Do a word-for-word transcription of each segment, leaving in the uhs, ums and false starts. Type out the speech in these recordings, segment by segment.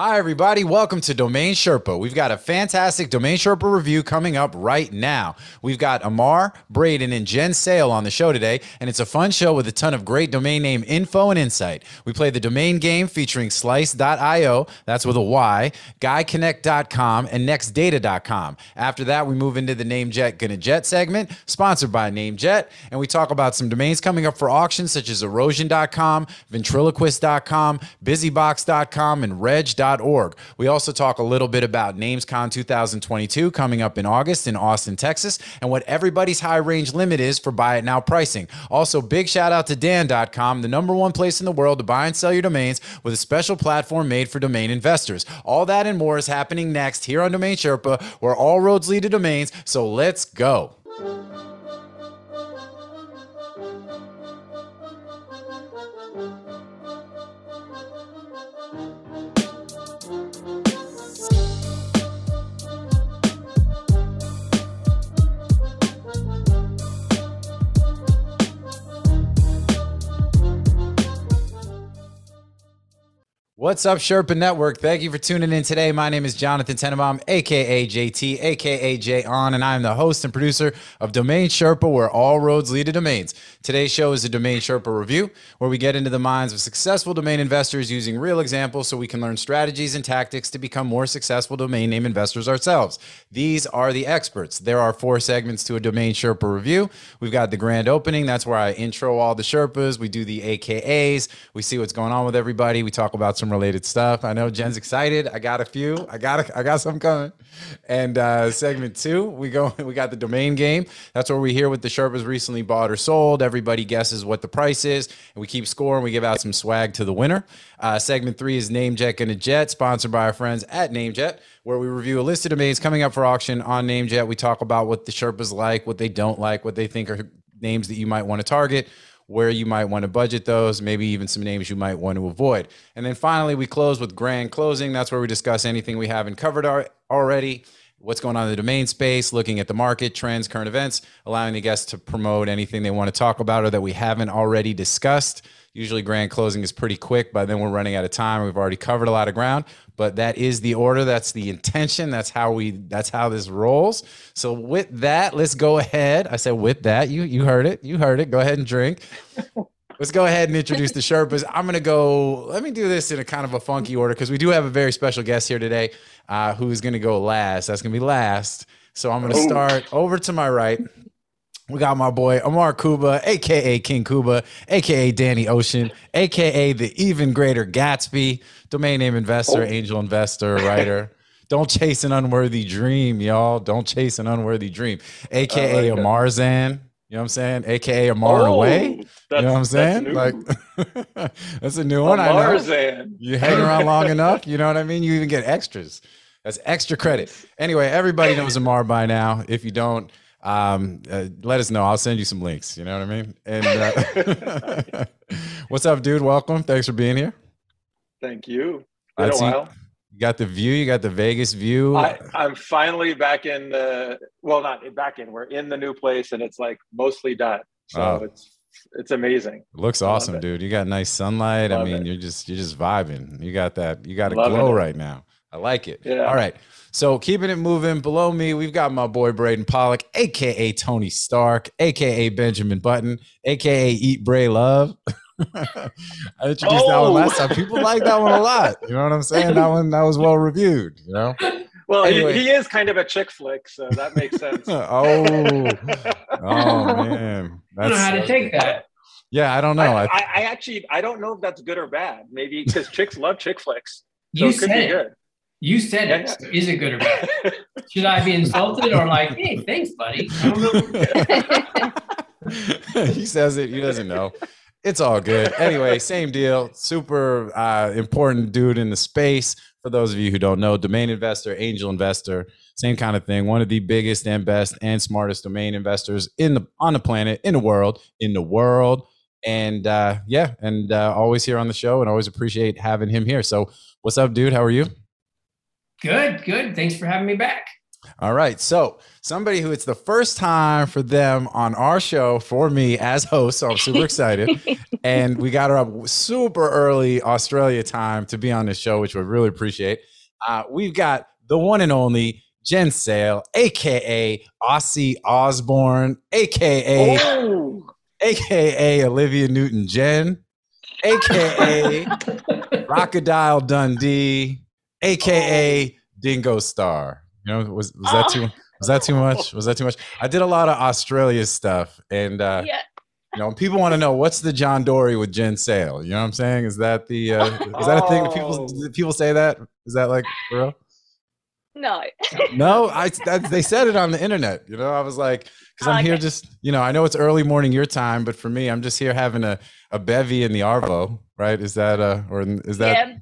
Hi, everybody. Welcome to Domain Sherpa. We've got a fantastic Domain Sherpa review coming up right now. We've got Amar, Braden, and Jen Sale on the show today, and it's a fun show with a ton of great domain name info and insight. We play the domain game featuring Slice dot i o, that's with a Y, Guy Connect dot com, and Next Data dot com. After that, we move into the NameJet Gonna Jet segment, sponsored by NameJet, and we talk about some domains coming up for auction, such as Erosion dot com, Ventriloquist dot com, BusyBox dot com, and Reg dot com. We also talk a little bit about NamesCon two thousand twenty-two coming up in August in Austin, Texas, and what everybody's high range limit is for buy it now pricing. Also, big shout out to dan dot com, the number one place in the world to buy and sell your domains, with a special platform made for domain investors. All that and more is happening next here on Domain Sherpa, where all roads lead to domains. So let's go. What's up, Sherpa Network? Thank you for tuning in today. My name is Jonathan Tenenbaum, a k a. J T, a k a. J-On, and I am the host and producer of Domain Sherpa, where all roads lead to domains. Today's show is a Domain Sherpa review, where we get into the minds of successful domain investors using real examples so we can learn strategies and tactics to become more successful domain name investors ourselves. These are the experts. There are four segments to a Domain Sherpa review. We've got the grand opening. That's where I intro all the Sherpas. We do the A K As. We see what's going on with everybody. We talk about some related stuff. I know Jen's excited. I got a few. I got a, I got some coming. And uh, segment two, we go. We got the domain game. That's where we hear what the Sherpas recently bought or sold. Everybody guesses what the price is, and we keep score and we give out some swag to the winner. Uh, segment three is NameJet Gonna Jet, sponsored by our friends at NameJet, where we review a list of domains coming up for auction on NameJet. We talk about what the Sherpas like, what they don't like, what they think are names that you might want to target, where you might want to budget those, maybe even some names you might want to avoid. And then finally, we close with grand closing. That's where we discuss anything we haven't covered already, what's going on in the domain space, looking at the market, trends, current events, allowing the guests to promote anything they want to talk about or that we haven't already discussed. Usually grand closing is pretty quick, but then we're running out of time. We've already covered a lot of ground, but that is the order. That's the intention. That's how we, that's how this rolls. So with that, let's go ahead. I said, with that, you, you heard it, you heard it. Go ahead and drink. Let's go ahead and introduce the Sherpas. I'm going to go, let me do this in a kind of a funky order, because we do have a very special guest here today, uh, who is going to go last. That's going to be last. So I'm going to start over to my right. We got my boy, Amar Kuba, a k a. King Kuba, a k a. Danny Ocean, a k a the even greater Gatsby, domain name investor, oh. angel investor, writer. Don't chase an unworthy dream, y'all. Don't chase an unworthy dream. a k a. Like Amar Zan, you know what I'm saying? a k a. Amar oh, Away, you know what I'm saying? That's new. Like, that's a new one, Amar I know. Zan. You hang around long enough, you know what I mean? You even get extras. That's extra credit. Anyway, everybody knows Amar by now. If you don't, um uh, let us know. I'll send you some links, you know what I mean? And uh, what's up, dude? Welcome. Thanks for being here. Thank you. Been a while. You got the view, you got the Vegas view. I, I'm finally back in the, well, not back in, we're in the new place, and it's like mostly done, so oh. it's it's amazing. It looks awesome. Love dude it. You got nice sunlight. Love I mean it. You're just you're just vibing. You got that, you got a Love glow it. Right now. I like it. Yeah. All right. So keeping it moving, below me, we've got my boy Braden Pollock, a k a. Tony Stark, a k a. Benjamin Button, a k a. Eat, Bray, Love. I introduced oh. that one last time. People like that one a lot. You know what I'm saying? That one, that was well reviewed, you know? Well, anyway. he, he is kind of a chick flick, so that makes sense. oh. oh, man. That's, I don't know how to take that. Yeah, I don't know. I, I, I actually, I don't know if that's good or bad, maybe, because chicks love chick flicks. So you it could be it. good. You said it. Yeah. Is it good or bad? Should I be insulted or like, hey, thanks, buddy? I don't know. He says it. He doesn't know. It's all good. Anyway, same deal. Super uh, important dude in the space. For those of you who don't know, domain investor, angel investor, same kind of thing. One of the biggest and best and smartest domain investors in the on the planet, in the world, in the world. And uh, yeah, and uh, always here on the show, and always appreciate having him here. So what's up, dude? How are you? Good, good. Thanks for having me back. All right. So somebody who it's the first time for them on our show, for me as host, so I'm super excited. And we got her up super early Australia time to be on this show, which we really appreciate. Uh, we've got the one and only Jen Sale, a k a. Aussie Osborne, a k a. Oh. a k a. Olivia Newton-Jen, a k a. Crocodile Dundee, a k a. Dingo Star. You know, was, was that too, was that too much? Was that too much? I did a lot of Australia stuff, and uh, yeah. you know, people want to know what's the John Dory with Jen Sale. You know what I'm saying? Is that the uh, is that a thing? Do people do people say that? Is that like for real? No, no. I that, they said it on the internet. You know, I was like, because I'm oh, okay. here just you know, I know it's early morning your time, but for me, I'm just here having a a bevy in the Arvo. Right? Is that uh or is that?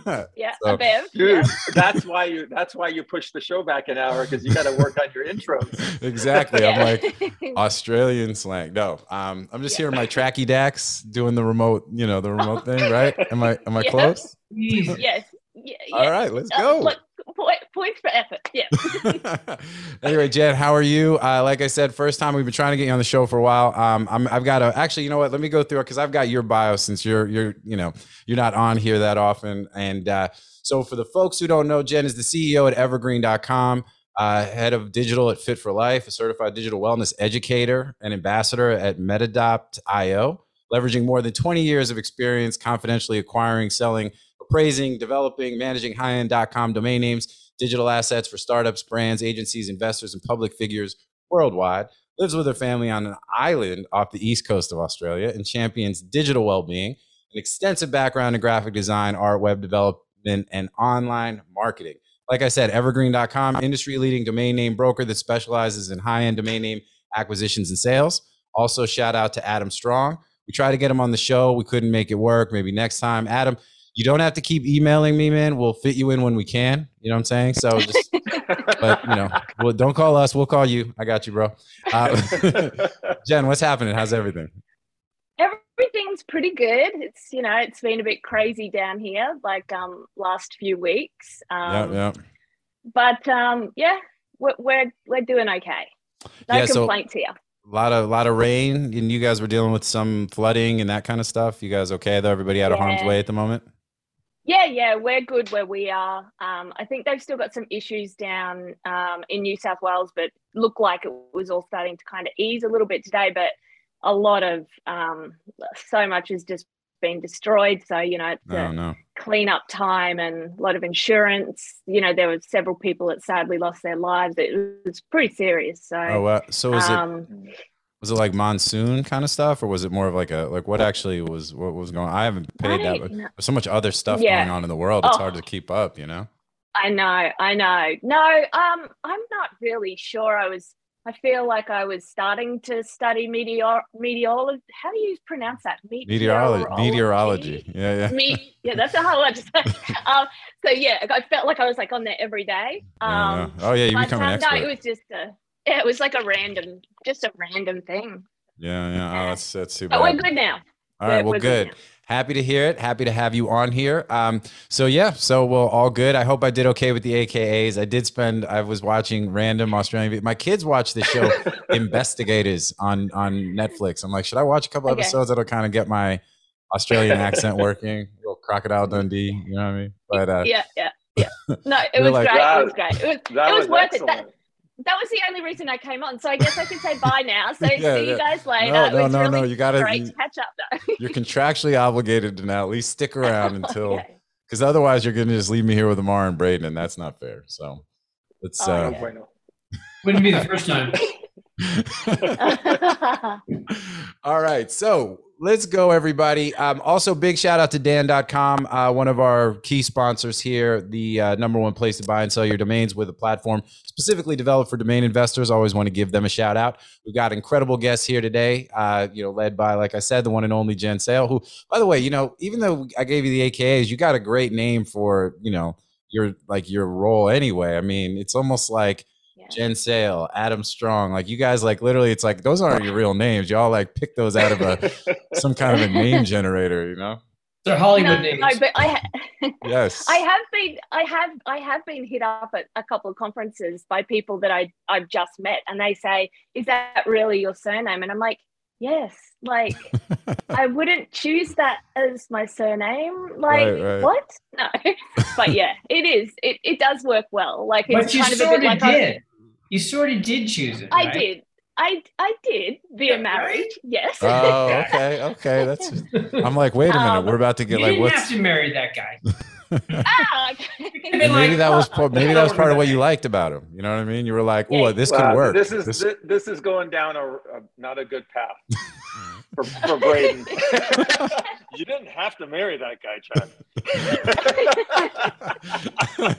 Yeah, yeah so. a bev. Dude, yeah. that's why you that's why you push the show back an hour, because you got to work on your intro. Exactly. Yeah. I'm like Australian slang. No, um, I'm just yeah. hearing my tracky dacks doing the remote, you know, the remote thing, right? Am I am I yeah. close? Yes. Yeah, yeah. All right, let's uh, go. Look, Point, points for effort. Yeah. Anyway, Jen, how are you? Uh, like I said, first time we've been trying to get you on the show for a while. Um, I'm, I've got a actually, you know what? Let me go through it because I've got your bio since you're you're you know you're not on here that often. And uh, so for the folks who don't know, Jen is the C E O at Evergreen dot com, uh, head of digital at Fit for Life, a certified digital wellness educator and ambassador at Media Options dot i o, leveraging more than twenty years of experience, confidentially acquiring, selling, appraising, developing, managing high end dot com domain names, digital assets for startups, brands, agencies, investors, and public figures worldwide. Lives with her family on an island off the east coast of Australia and champions digital well-being, an extensive background in graphic design, art, web development, and online marketing. Like I said, evergreen dot com, industry-leading domain name broker that specializes in high-end domain name acquisitions and sales. Also, shout out to Adam Strong. We tried to get him on the show. We couldn't make it work. Maybe next time. Adam, you don't have to keep emailing me, man. We'll fit you in when we can. You know what I'm saying? So just, but you know, well, don't call us. We'll call you. I got you, bro. Uh, Jen, what's happening? How's everything? Everything's pretty good. It's, you know, it's been a bit crazy down here, like um, last few weeks. Um, yeah, yeah. But um, yeah, we're, we're, we're doing okay. No yeah, complaints so here. A lot of, lot of rain, and you guys were dealing with some flooding and that kind of stuff. You guys okay though? Everybody out yeah. of harm's way at the moment? Yeah, yeah, we're good where we are. Um, I think they've still got some issues down um, in New South Wales, but looked like it was all starting to kind of ease a little bit today. But a lot of, um, so much has just been destroyed. So, you know, it's oh, no. clean up time and a lot of insurance. You know, there were several people that sadly lost their lives. It was pretty serious. So, oh, uh, so is um, it... Was it like monsoon kind of stuff, or was it more of like a like what actually was what was going on? I haven't paid that. But there's so much other stuff yeah. going on in the world. It's oh. hard to keep up, you know? I know. I know. No, um, I'm not really sure. I was I feel like I was starting to study meteor meteorology. How do you pronounce that? Meteorology. Meteorology. Yeah, yeah. Me yeah, that's a whole lot to say. um, so yeah, I felt like I was like on there every day. Um yeah, yeah. Oh yeah, you become an expert. No, it was just a Yeah, it was like a random, just a random thing. Yeah, yeah. Oh, that's, that's too bad. But we're good now. All right, we're, well, we're good. good Happy to hear it. Happy to have you on here. Um, so yeah, so well, all good. I hope I did okay with the A K As. I did spend, I was watching random Australian. My kids watch the show Investigators on, on Netflix. I'm like, should I watch a couple okay. episodes? That'll kind of get my Australian accent working. Little Crocodile Dundee, you know what I mean? But uh, yeah, yeah, yeah. No, it was like, great. That, it was great. It was, it was, was worth excellent. it. That, That was the only reason I came on. So I guess I can say bye now. So yeah, see you guys later. No, no, no, really no. You got to catch up though. You're contractually obligated to now at least stick around until, because okay. otherwise you're going to just leave me here with Amar and Braden, and that's not fair. So it's, oh, uh, okay. wouldn't be the first time. All right. So let's go, everybody. Um, also, big shout out to dan dot com, uh, one of our key sponsors here, the uh, number one place to buy and sell your domains with a platform specifically developed for domain investors. Always want to give them a shout out. We've got incredible guests here today, uh, you know, led by, like I said, the one and only Jen Sale, who, by the way, you know, even though I gave you the A K As, you got a great name for, you know, your like your role anyway. I mean, it's almost like Yeah. Jen Sale, Adam Strong, like you guys, like literally, it's like those aren't your real names. Y'all like pick those out of a some kind of a name generator, you know? They're Hollywood no, names. No, but I ha yes. I have been I have I have been hit up at a couple of conferences by people that I I've just met, and they say, "Is that really your surname?" And I'm like, "Yes." Like, I wouldn't choose that as my surname. Like, right, right. what? No. But yeah, it is. It it does work well. Like, it's but you kind of sort a bit of like did. I, you sort of did choose it. I right? did. I I did via marriage, yes. Oh, okay, okay. That's. I'm like, wait a minute, um, we're about to get you like. You didn't have to marry that guy. ah, okay. Maybe like, that was maybe that was part of what you liked about him. You know what I mean? You were like, oh, this wow, could work. This is this, this is going down a, a not a good path for, for Braden. You didn't have to marry that guy, Chad.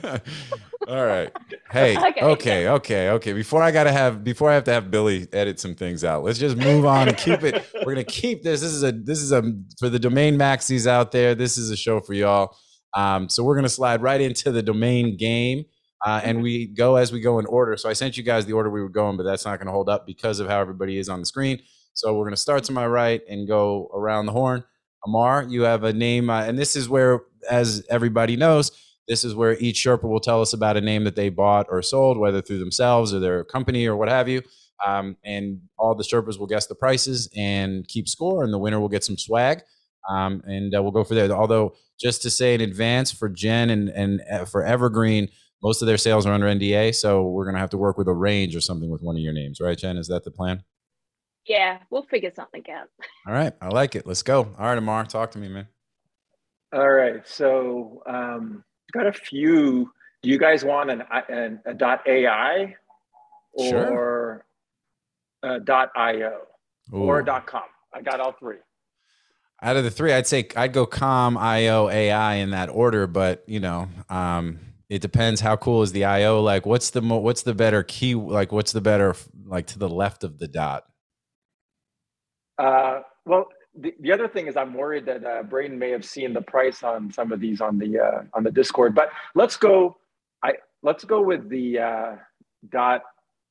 All right. Hey, okay. okay, okay, okay. Before I gotta have before I have to have Billy edit some things out, let's just move on and keep it. We're gonna keep this. This is a this is a for the domain maxis out there. This is a show for y'all. Um, so we're gonna slide right into the domain game. Uh, and we go as we go in order. So I sent you guys the order we were going, but that's not gonna hold up because of how everybody is on the screen. So we're gonna start to my right and go around the horn. Amar, you have a name, uh, and this is where, as everybody knows, this is where each Sherpa will tell us about a name that they bought or sold, whether through themselves or their company or what have you. Um, and all the Sherpas will guess the prices and keep score, and the winner will get some swag. Um, and uh, we'll go for there. Although, just to say in advance, for Jen and, and uh, for Evergreen, most of their sales are under N D A, so we're going to have to work with a range or something with one of your names. Right, Jen? Is that the plan? Yeah, we'll figure something out. All right. I like it. Let's go. All right, Amar, talk to me, man. All right. So... Um... Got a few. Do you guys want an, an a .ai or sure. a .io or a .com? I got all three. Out of the three, I'd say I'd go com, I O, A I in that order. But you know, um, it depends. How cool is the I O? Like, what's the mo what's the better key? Like, what's the better like to the left of the dot? Uh, well. The, the other thing is I'm worried that uh, Braden may have seen the price on some of these on the uh, on the Discord, but let's go. I let's go with the uh, dot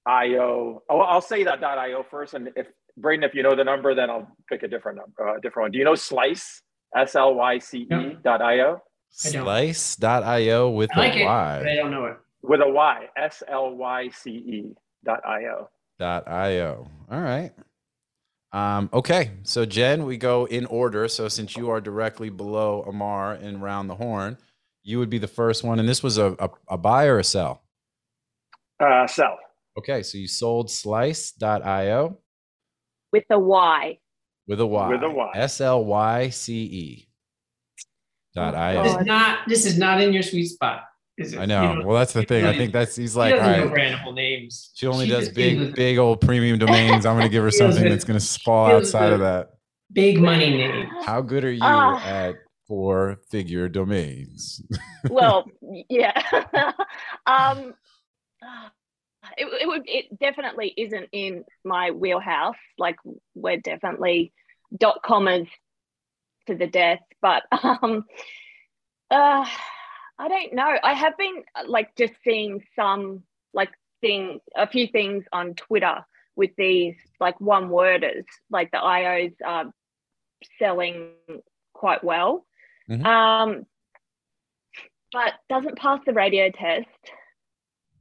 I O. Oh, I'll say that dot I O first, and if Braden, if you know the number, then I'll pick a different number, uh, different one. Do you know Slice? S L Y C E no. dot I O. Slice dot I O with I like a it, Y. But I don't know it with a Y. S L Y C E dot I O. Dot I O. All right. Um, okay, so Jen, we go in order. So since you are directly below Amar and round the horn, you would be the first one. And this was a, a, a buy or a sell? Uh, sell. Okay, so you sold slice dot I O? With a Y. With a Y. With a Y. S L Y C E dot I O. This is not, this is not in your sweet spot. Is it, I know. You know. Well, that's the thing. Really, I think that's he's like, all right. Random names. She only she does big, does big old premium domains. I'm going to give her something that's going to fall outside of that. Big money name. How good are you uh, at four-figure domains? Well, yeah. um, it it would it definitely isn't in my wheelhouse. Like, we're definitely dot commers to the death, but um, uh. I don't know. I have been like just seeing some like thing, a few things on Twitter with these like one worders, like the I Os are selling quite well. Mm-hmm. Um, but doesn't pass the radio test.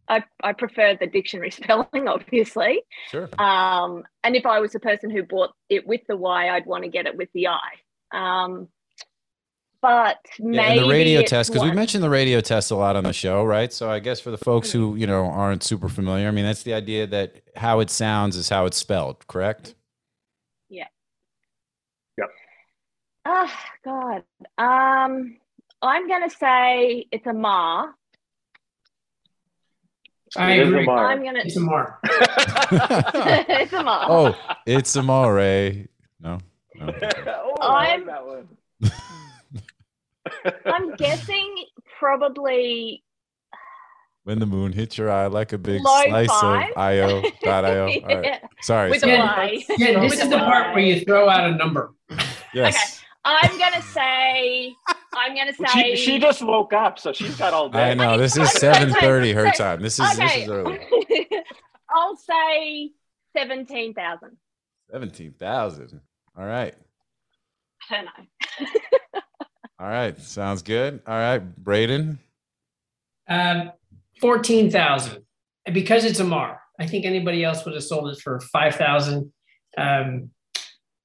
I, I prefer the dictionary spelling, obviously. Sure. Um, and if I was the person who bought it with the Y, I'd want to get it with the I. Um, But maybe yeah, and the radio test, because we mentioned the radio test a lot on the show, right? So I guess for the folks who, you know, aren't super familiar, I mean, that's the idea that how it sounds is how it's spelled, correct? Yeah. Yep. Oh, God. Um, I'm going to say it's Amar. I agree. I'm gonna... It's Amar. It's Amar. Oh, it's Amare. No. no. Oh, I'm... That one. I'm guessing probably when the moon hits your eye like a big slice five. Of I O. I O. Yeah. Right. Sorry. With sorry. A yeah, this With is the y. part where you throw out a number. Yes. Okay. I'm gonna say. I'm gonna say. She, she just woke up, so she's got all day. I know. This is seven thirty her time. This is okay. This is early. I'll say seventeen thousand. Seventeen thousand. All right. I don't know. All right. Sounds good. All right. Braden? Um, fourteen thousand dollars. Because it's Amar. I think anybody else would have sold it for five thousand dollars. Um,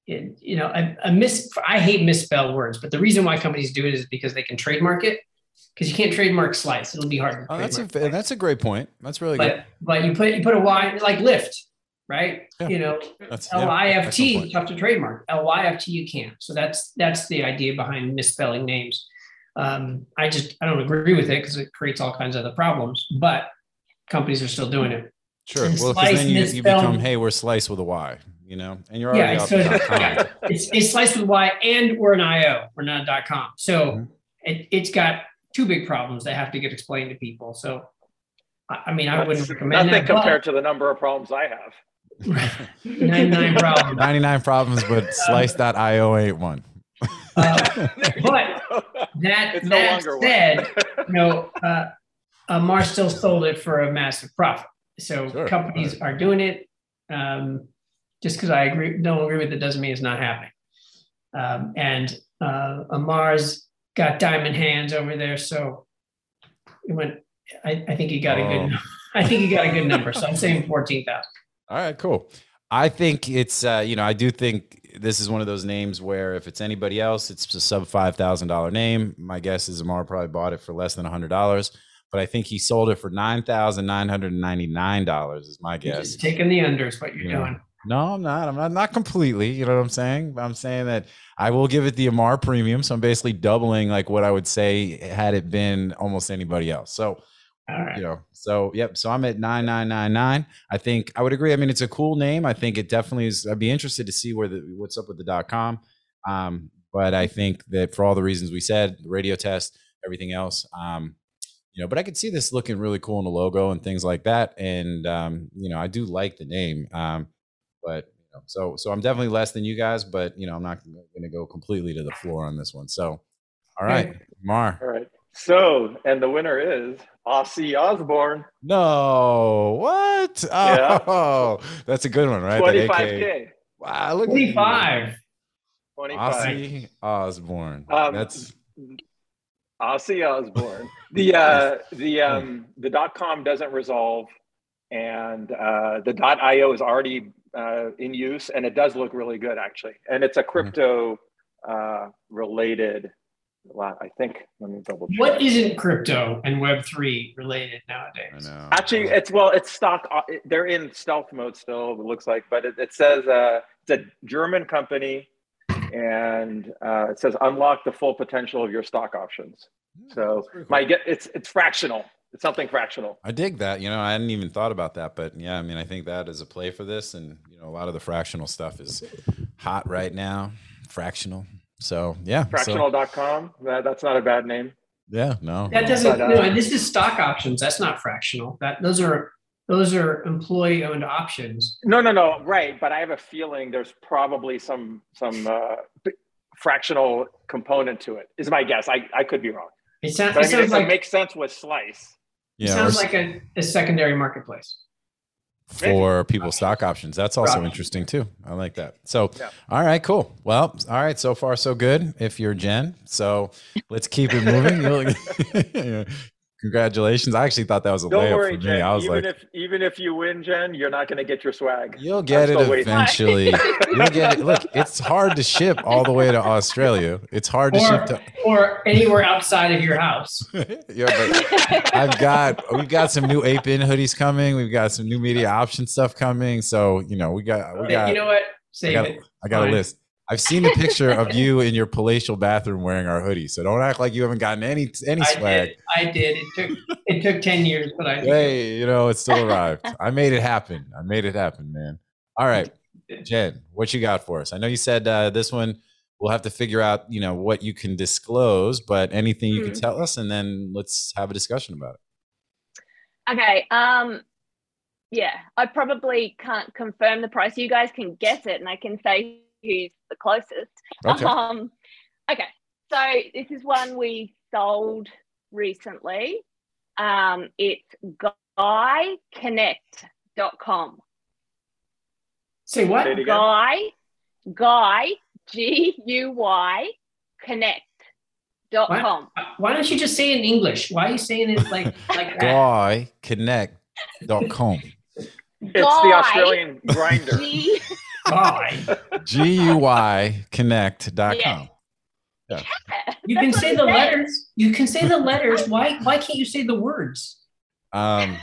it, you know, a, a mis- I hate misspelled words, but the reason why companies do it is because they can trademark it. Because you can't trademark Slice. It'll be hard. Oh, that's a, that's a great point. That's really but, good. But you put you put a Y, like Lyft, right? Yeah. You know, L I F T, yeah, tough to trademark. L Y F T, you can't. So that's that's the idea behind misspelling names. Um, I just, I don't agree with it because it creates all kinds of other problems. But companies are still doing it. Sure. And well, because then you, you become, hey, we're Slice with a Y, you know, and you're already yeah, so, yeah, it's, it's Slice with a Y and we're an I O. We're not a .com. So mm-hmm. it, it's got two big problems that have to get explained to people. So, I mean, I That's wouldn't recommend nothing that, compared to the number of problems I have. ninety-nine problems. ninety-nine problems, but slice dot I O ain't one. Uh, but that, it's that no said, you know, uh, Amar still sold it for a massive profit. So sure, companies right. are doing it. Um, just because I agree, don't agree with it doesn't mean it's not happening. Um, and uh, Amar's got diamond hands over there, so it went. I, I think he got oh. a good. I think he got a good number. So I'm saying fourteen thousand. All right, cool. I think it's. Uh, you know, I do think this is one of those names where if it's anybody else, it's a sub five thousand dollar name. My guess is Amar probably bought it for less than a hundred dollars, but I think he sold it for nine thousand nine hundred ninety nine dollars. Is my guess. You're just taking the under is what you're yeah. doing. No, I'm not. I'm not, not completely. You know what I'm saying? I'm saying that I will give it the Amar premium. So I'm basically doubling like what I would say had it been almost anybody else. So, all right. you know, so yep. So I'm at nine nine nine nine. I think I would agree. I mean, it's a cool name. I think it definitely is. I'd be interested to see where the, what's up with the .com. Um, but I think that for all the reasons we said, the radio test, everything else, um, you know, but I could see this looking really cool in the logo and things like that. And, um, you know, I do like the name. Um, But you know, so so I'm definitely less than you guys, but you know, I'm not going to go completely to the floor on this one. So, all right, Amar. All right. So, and the winner is Aussie Osborne. No, what? Oh, yeah. That's a good one, right? twenty-five K. Wow, look twenty-five. twenty-five. Aussie Osborne. Um, That's Aussie Osborne. the uh, the um the dot com doesn't resolve, and uh, the dot io is already Uh, in use, and it does look really good actually, and it's a crypto uh, related. Well, I think. Let me double check. What isn't crypto and Web three related nowadays? Actually, it's well, it's stock. They're in stealth mode still. It looks like, but it, it says uh, it's a German company, and uh, it says unlock the full potential of your stock options. Mm, so cool. my get it's it's fractional. It's something fractional. I dig that. You know, I hadn't even thought about that, but yeah, I mean, I think that is a play for this, and you know, a lot of the fractional stuff is hot right now. Fractional. So yeah. Fractional dot com. So. That, that's not a bad name. Yeah. No. That doesn't. But, uh, no, this is stock options. That's not fractional. That those are those are employee owned options. No, no, no. Right. But I have a feeling there's probably some some uh, fractional component to it. Is my guess. I I could be wrong. It, sound, it sounds. It mean, like, makes sense with Slice. Yeah, it sounds like a, a secondary marketplace for people's stock options. That's also Probably. interesting too. I like that. So, yeah. All right, cool. Well, all right. So far, so good. If you're Jen, so let's keep it moving. Congratulations. I actually thought that was a Don't layup worry, for me. Jen, I was even like, if, even if you win, Jen, you're not going to get your swag. You'll get I'm it eventually. You'll get it. Look, it's hard to ship all the way to Australia. It's hard or, to ship to or anywhere outside of your house. Yeah, but I've got, we've got some new Ape In hoodies coming. We've got some new media option stuff coming. So, you know, we got, we got, you know what? Save I got, it. I got Fine. a list. I've seen the picture of you in your palatial bathroom wearing our hoodie, so don't act like you haven't gotten any any swag. I did. I did. It took it took ten years, but I did. Hey, you know, it still arrived. I made it happen. I made it happen, man. All right, Jen, what you got for us? I know you said uh, this one we'll have to figure out, you know, what you can disclose, but anything you mm-hmm. can tell us, and then let's have a discussion about it. Okay. Um. Yeah, I probably can't confirm the price. You guys can guess it, and I can say who's the closest. Okay. Um, okay, so this is one we sold recently. Um, it's Guy Connect dot com. Say what? Guy, Guy, G U Y, Connect dot why, com. Why don't you just say it in English? Why are you saying it like like that? Guy Connect dot com. It's Guy. The Australian grinder. G- Guy. G U Y Connect dot com. Yeah. Yeah. Yeah, you can say the said. letters. You can say the letters. Why why can't you say the words? Um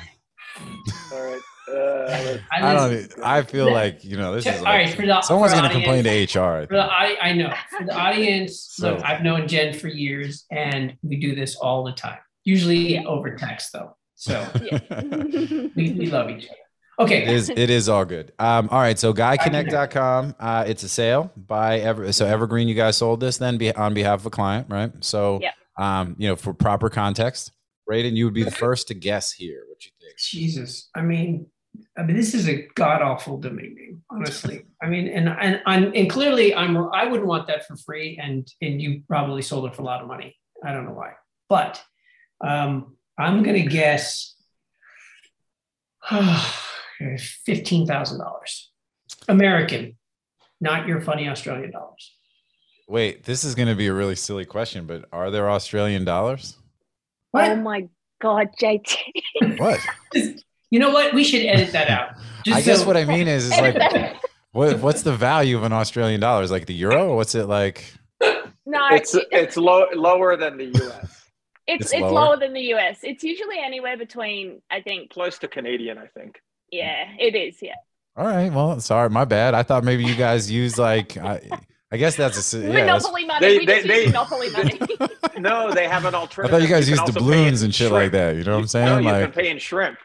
all right. Uh, I don't. I feel like you know this is. Like, all right, for the, someone's going to complain to H R. For the, I I know for the audience. So. Look, I've known Jen for years, and we do this all the time. Usually yeah. over text, though. So yeah. we, we love each other. Okay, it is, it is all good. Um, all right, so Guy Connect dot com. Uh, it's a sale by Ever. So Evergreen, you guys sold this then be, on behalf of a client, right? So, yeah. um, you know, for proper context, Braden, you would be the first to guess here. What you think? Jesus, I mean. I mean, this is a god awful domain name, honestly. I mean, and and I'm and clearly I'm I wouldn't want that for free, and and you probably sold it for a lot of money. I don't know why, but um, I'm gonna guess oh, fifteen thousand dollars, American, not your funny Australian dollars. Wait, this is gonna be a really silly question, but are there Australian dollars? What? Oh my God, J T. What? You know what? We should edit that out. Just I so. guess what I mean is, is like, what, what's the value of an Australian dollar? Is like the euro? What's it like? No, it's it's, it's low, lower than the U S. It's it's, it's lower? lower than the U S. It's usually anywhere between, I think, close to Canadian. I think. Yeah, it is. Yeah. All right. Well, sorry, my bad. I thought maybe you guys use like. I, I guess that's a yeah, monopoly that's, money. They, we they, just they, use monopoly money. No, they have an alternative. I thought you guys you used doubloons and shit shrimp. like that. You know what I'm saying? No, you like, can pay in shrimp.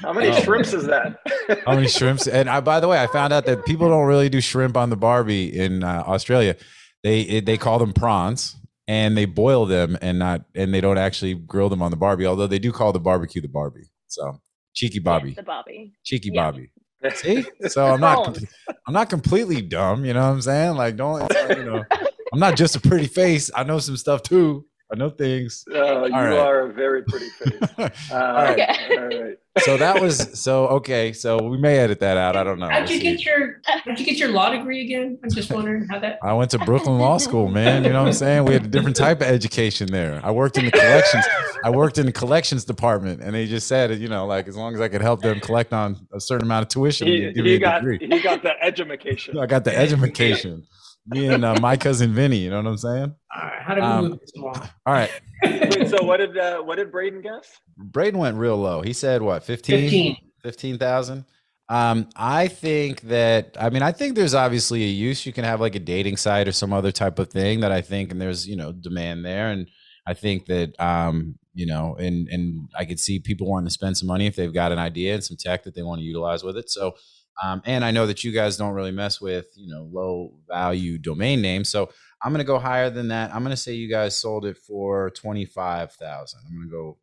How many oh. shrimps is that? How many shrimps? And I, by the way, I found out that people don't really do shrimp on the Barbie in uh, Australia. They it, they call them prawns, and they boil them, and not and they don't actually grill them on the Barbie. Although they do call the barbecue the Barbie. So cheeky Bobby, yeah, the Bobby, cheeky yeah. Bobby. See, so I'm not I'm not completely dumb. You know what I'm saying? Like don't you know? I'm not just a pretty face. I know some stuff too. I know things. Oh, you right. are a very pretty face. Uh, all right. Okay. All right. So that was so okay. So we may edit that out. I don't know. How'd you we'll get see. your How'd you get your law degree again? I'm just wondering how that. I went to Brooklyn Law School, man. You know what I'm saying? We had a different type of education there. I worked in the collections. I worked in the collections department, and they just said, you know, like as long as I could help them collect on a certain amount of tuition, he, give he me a got degree. He got the edumacation. I got the edumacation. Me and uh, my cousin Vinny, you know what I'm saying? All right, how did we um, move this along? All right. Wait, so what did uh, what did Braden guess? Braden went real low. He said what? fifteen fifteen thousand. Um, I think that I mean I think there's obviously a use. You can have like a dating site or some other type of thing that I think, and there's you know demand there, and I think that um, you know, and and I could see people wanting to spend some money if they've got an idea and some tech that they want to utilize with it. So. Um, and I know that you guys don't really mess with, you know, low value domain names. So I'm going to go higher than that. I'm going to say you guys sold it for twenty-five thousand. I'm going to go,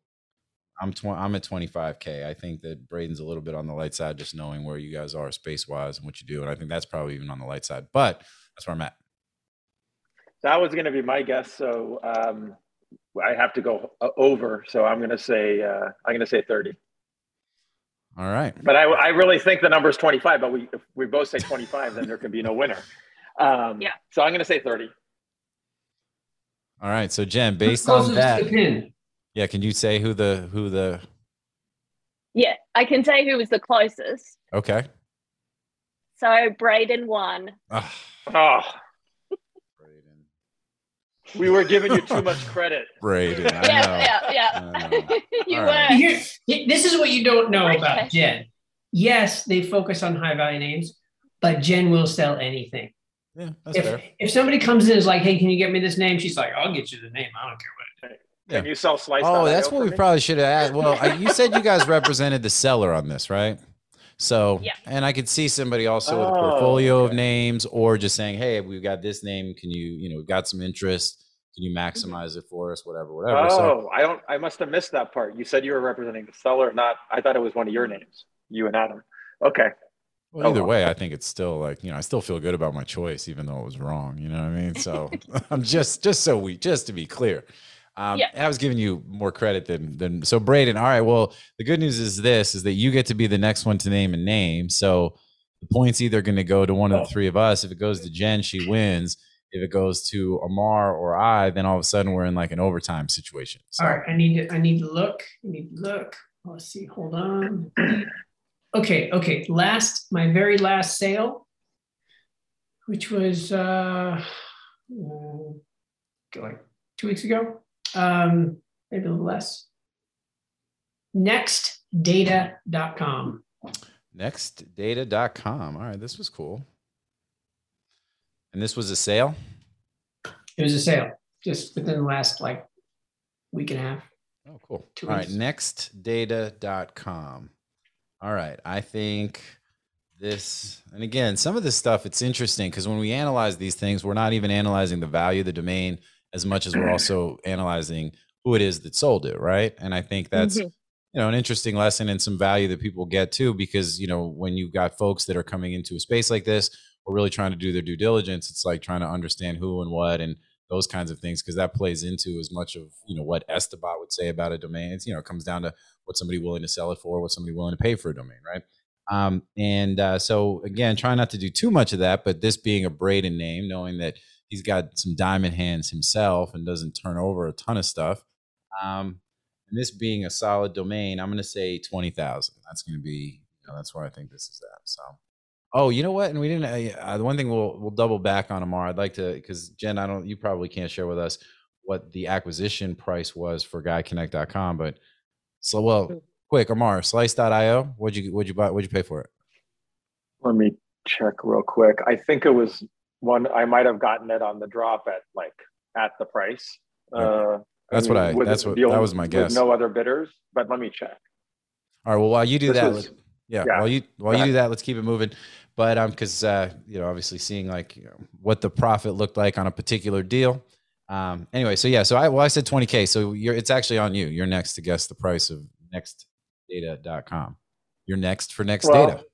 I'm tw- I'm at twenty-five K. I think that Braden's a little bit on the light side, just knowing where you guys are space wise and what you do. And I think that's probably even on the light side, but that's where I'm at. That was going to be my guess. So um, I have to go over. So I'm going to say, uh, I'm going to say thirty. All right. But I, I really think the number is twenty-five, but we if we both say twenty-five, then there can be no winner. Um, yeah. So I'm going to say thirty. All right. So Jen, based on that. Yeah. Can you say who the, who the. Yeah, I can say who was the closest. Okay. So Braden won. Oh. oh. We were giving you too much credit. Braden, I yeah, know. yeah, yeah. You right. were. Here, this is what you don't know okay. about Jen. Yes, they focus on high value names, but Jen will sell anything. Yeah, that's if, fair. If somebody comes in and is like, hey, can you get me this name? She's like, I'll get you the name. I don't care what it is. Yeah. Can you sell Slice dot I O for me? Oh, that's what we probably should have asked. Well, you said you guys represented the seller on this, right? So, yeah. and I could see somebody also with a portfolio oh, okay. of names or just saying, hey, we've got this name. Can you, you know, we've got some interest. Can you maximize it for us? Whatever, whatever. Oh, so, I don't, I must've missed that part. You said you were representing the seller, not, I thought it was one of your names, you and Adam. Okay. Well, either oh, way, I think it's still like, you know, I still feel good about my choice, even though it was wrong. You know what I mean? So I'm just, just so we, just to be clear. Um, yeah. I was giving you more credit than, than so Braden. All right. Well, the good news is this is that you get to be the next one to name a name. So the point's either going to go to one oh. of the three of us. If it goes to Jen, she wins. If it goes to Amar or I, then all of a sudden we're in like an overtime situation. So. All right. I need to, I need to look. I need to look. Let's see. Hold on. Okay. Okay. Last, my very last sale, which was uh, like two weeks ago, um, maybe a little less. Next Data dot com. Next Data dot com. All right. This was cool. And this was a sale? It was a sale, just within the last like week and a half. Oh, cool. All right, next data dot com. All right, I think this, and again, some of this stuff, it's interesting because when we analyze these things, we're not even analyzing the value of the domain as much as we're also analyzing who it is that sold it, right? And I think that's, mm-hmm. you know, an interesting lesson and some value that people get too, because, you know, when you've got folks that are coming into a space like this, we're really trying to do their due diligence. It's like trying to understand who and what and those kinds of things, because that plays into as much of, you know, what Estibot would say about a domain. It's, you know, it comes down to what somebody willing to sell it for, what somebody willing to pay for a domain, right? Um, and uh, so, again, try not to do too much of that, but this being a Braden name, knowing that he's got some diamond hands himself and doesn't turn over a ton of stuff, um, and this being a solid domain, I'm going to say twenty thousand. That's going to be, you know, that's where I think this is at, so. Oh, you know what? And we didn't, uh, uh, the one thing we'll, we'll double back on, Amar, I'd like to, because Jen, I don't, you probably can't share with us what the acquisition price was for Guy Connect dot com, but so, well, quick, Amar, Slice dot I O, what'd you, what'd you buy, what'd you pay for it? Let me check real quick. I think it was one, I might've gotten it on the drop at like, at the price. Okay. Uh, that's I mean, what I, that's what, deal, that was my guess. No other bidders, but let me check. All right, well, while you do this that, is, yeah, yeah, while you, while you do that, let's keep it moving. But um, because uh, you know, obviously seeing like you know, what the profit looked like on a particular deal. Um, anyway, so yeah, so I well I said twenty K. So you're it's actually on you. You're next to guess the price of next data dot com. You're next for next well, data.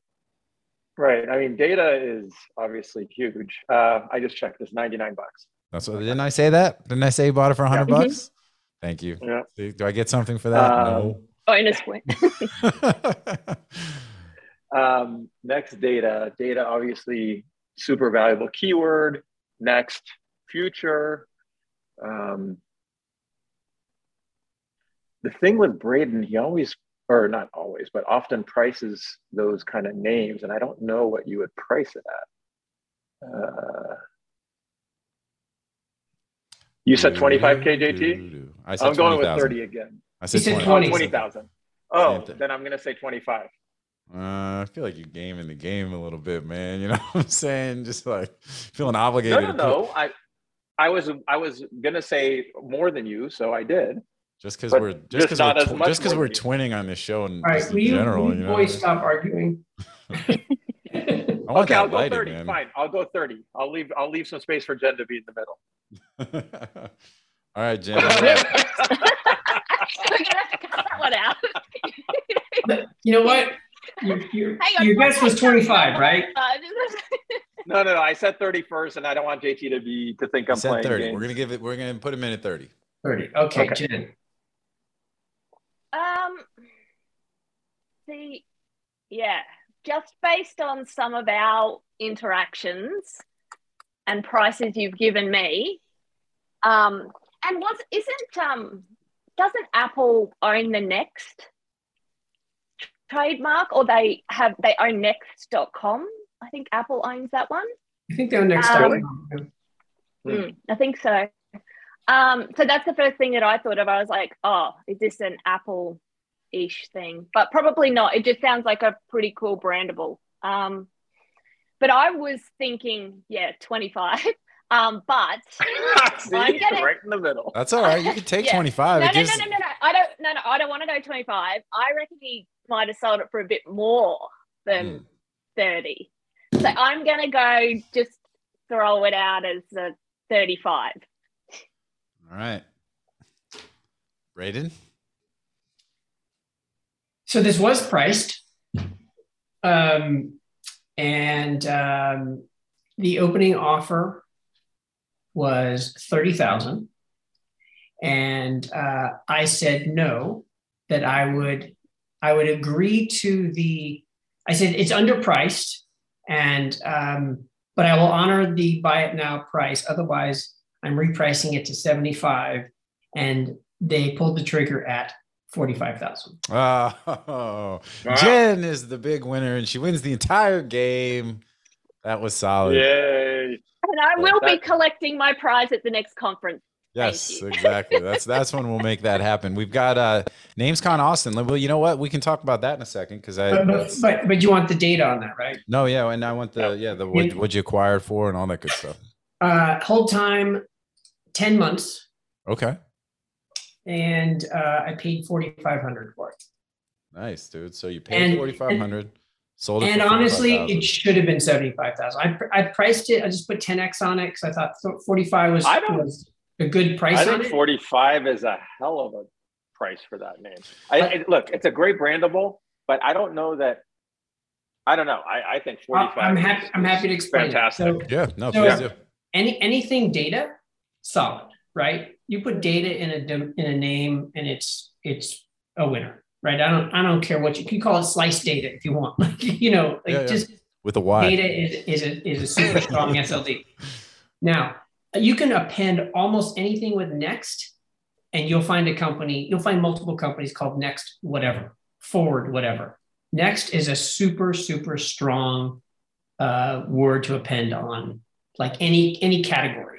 Right. I mean, data is obviously huge. Uh, I just checked. It's ninety-nine bucks. That's what. Didn't I say that? Didn't I say you bought it for a hundred yeah. bucks? Mm-hmm. Thank you. Yeah. Do I get something for that? Um, no. Bonus point. Um, next data, data, obviously super valuable keyword, next future. Um, the thing with Braden, he always, or not always, but often prices those kind of names. And I don't know what you would price it at. Uh, you said twenty-five K, J T? I said I'm going twenty, with thirty again. I said, said twenty thousand. Oh, then I'm going to say twenty-five. Uh, I feel like you're gaming the game a little bit, man. You know what I'm saying? Just like feeling obligated. No, no, no. Put... I, I was, I was gonna say more than you, so I did. Just because we're just because we're, tw just cause we're twinning on this show and right, just in you, general, you know. Boys, stop arguing. I want okay, I'll go lighting, thirty. Man. Fine, I'll go thirty. I'll leave. I'll leave some space for Jen to be in the middle. All right, Jen. Cut one out. You know what? Your, your, your guess was twenty-five, right? No, no, no. I said thirty first, and I don't want J T to be to think I'm I said playing thirty. Games. We're gonna give it. We're gonna put him in at thirty. Thirty. Okay, okay. Jen. Um. The yeah, just based on some of our interactions and prices you've given me, um, and was isn't um doesn't Apple own the Next trademark, or they have they own next dot com? I think Apple owns that one. I think they own next dot com. Um, mm, I think so. Um, so that's the first thing that I thought of. I was like, oh, is this an Apple-ish thing? But probably not. It just sounds like a pretty cool brandable. Um, but I was thinking, yeah, twenty-five. Um, but See, I'm getting, right in the middle. That's all right. You can take yeah. twenty-five. No, no, gives... no, no, no, no. I don't. No, no. I don't want to go twenty-five. I reckon he might have sold it for a bit more than mm. thirty. So I'm gonna go just throw it out as a thirty-five. All right, Braden. So this was priced, um, and um, the opening offer was thirty thousand, and uh, I said no, that I would I would agree to the, I said it's underpriced and um, but I will honor the buy it now price. Otherwise, I'm repricing it to seventy-five, and they pulled the trigger at forty-five thousand. Oh, wow. Jen is the big winner, and she wins the entire game. That was solid. Yay. And I will yeah, that, be collecting my prize at the next conference. Yes, exactly. That's that's when we'll make that happen. We've got uh, NamesCon Austin. Well, you know what? We can talk about that in a second because I. But but, but but you want the data on that, right? No, yeah, and I want the yeah the what what you acquired for and all that good stuff. Uh, hold time, ten months. Okay. And uh, I paid forty-five hundred dollars for it. Nice, dude. So you paid forty-five hundred dollars. Sold it. And honestly, it should have been seventy-five thousand dollars. I I priced it. I just put ten X on it because I thought forty-five was, I don't, was a good price. I think forty-five is a hell of a price for that name. I, I, look, it's a great brandable, but I don't know that. I don't know. I, I think forty-five. I'm happy. I'm happy to explain. Fantastic. So, yeah. No. So yeah. Any anything data, solid, right? You put data in a in a name, and it's it's a winner, right? I don't I don't care what you, you can call it slice data if you want, like you know, like yeah, yeah. just with a Y. Data is is a is a super strong S L D. Now you can append almost anything with Next, and you'll find a company. You'll find multiple companies called Next whatever, Forward whatever. Next is a super super strong uh, word to append on like any any category.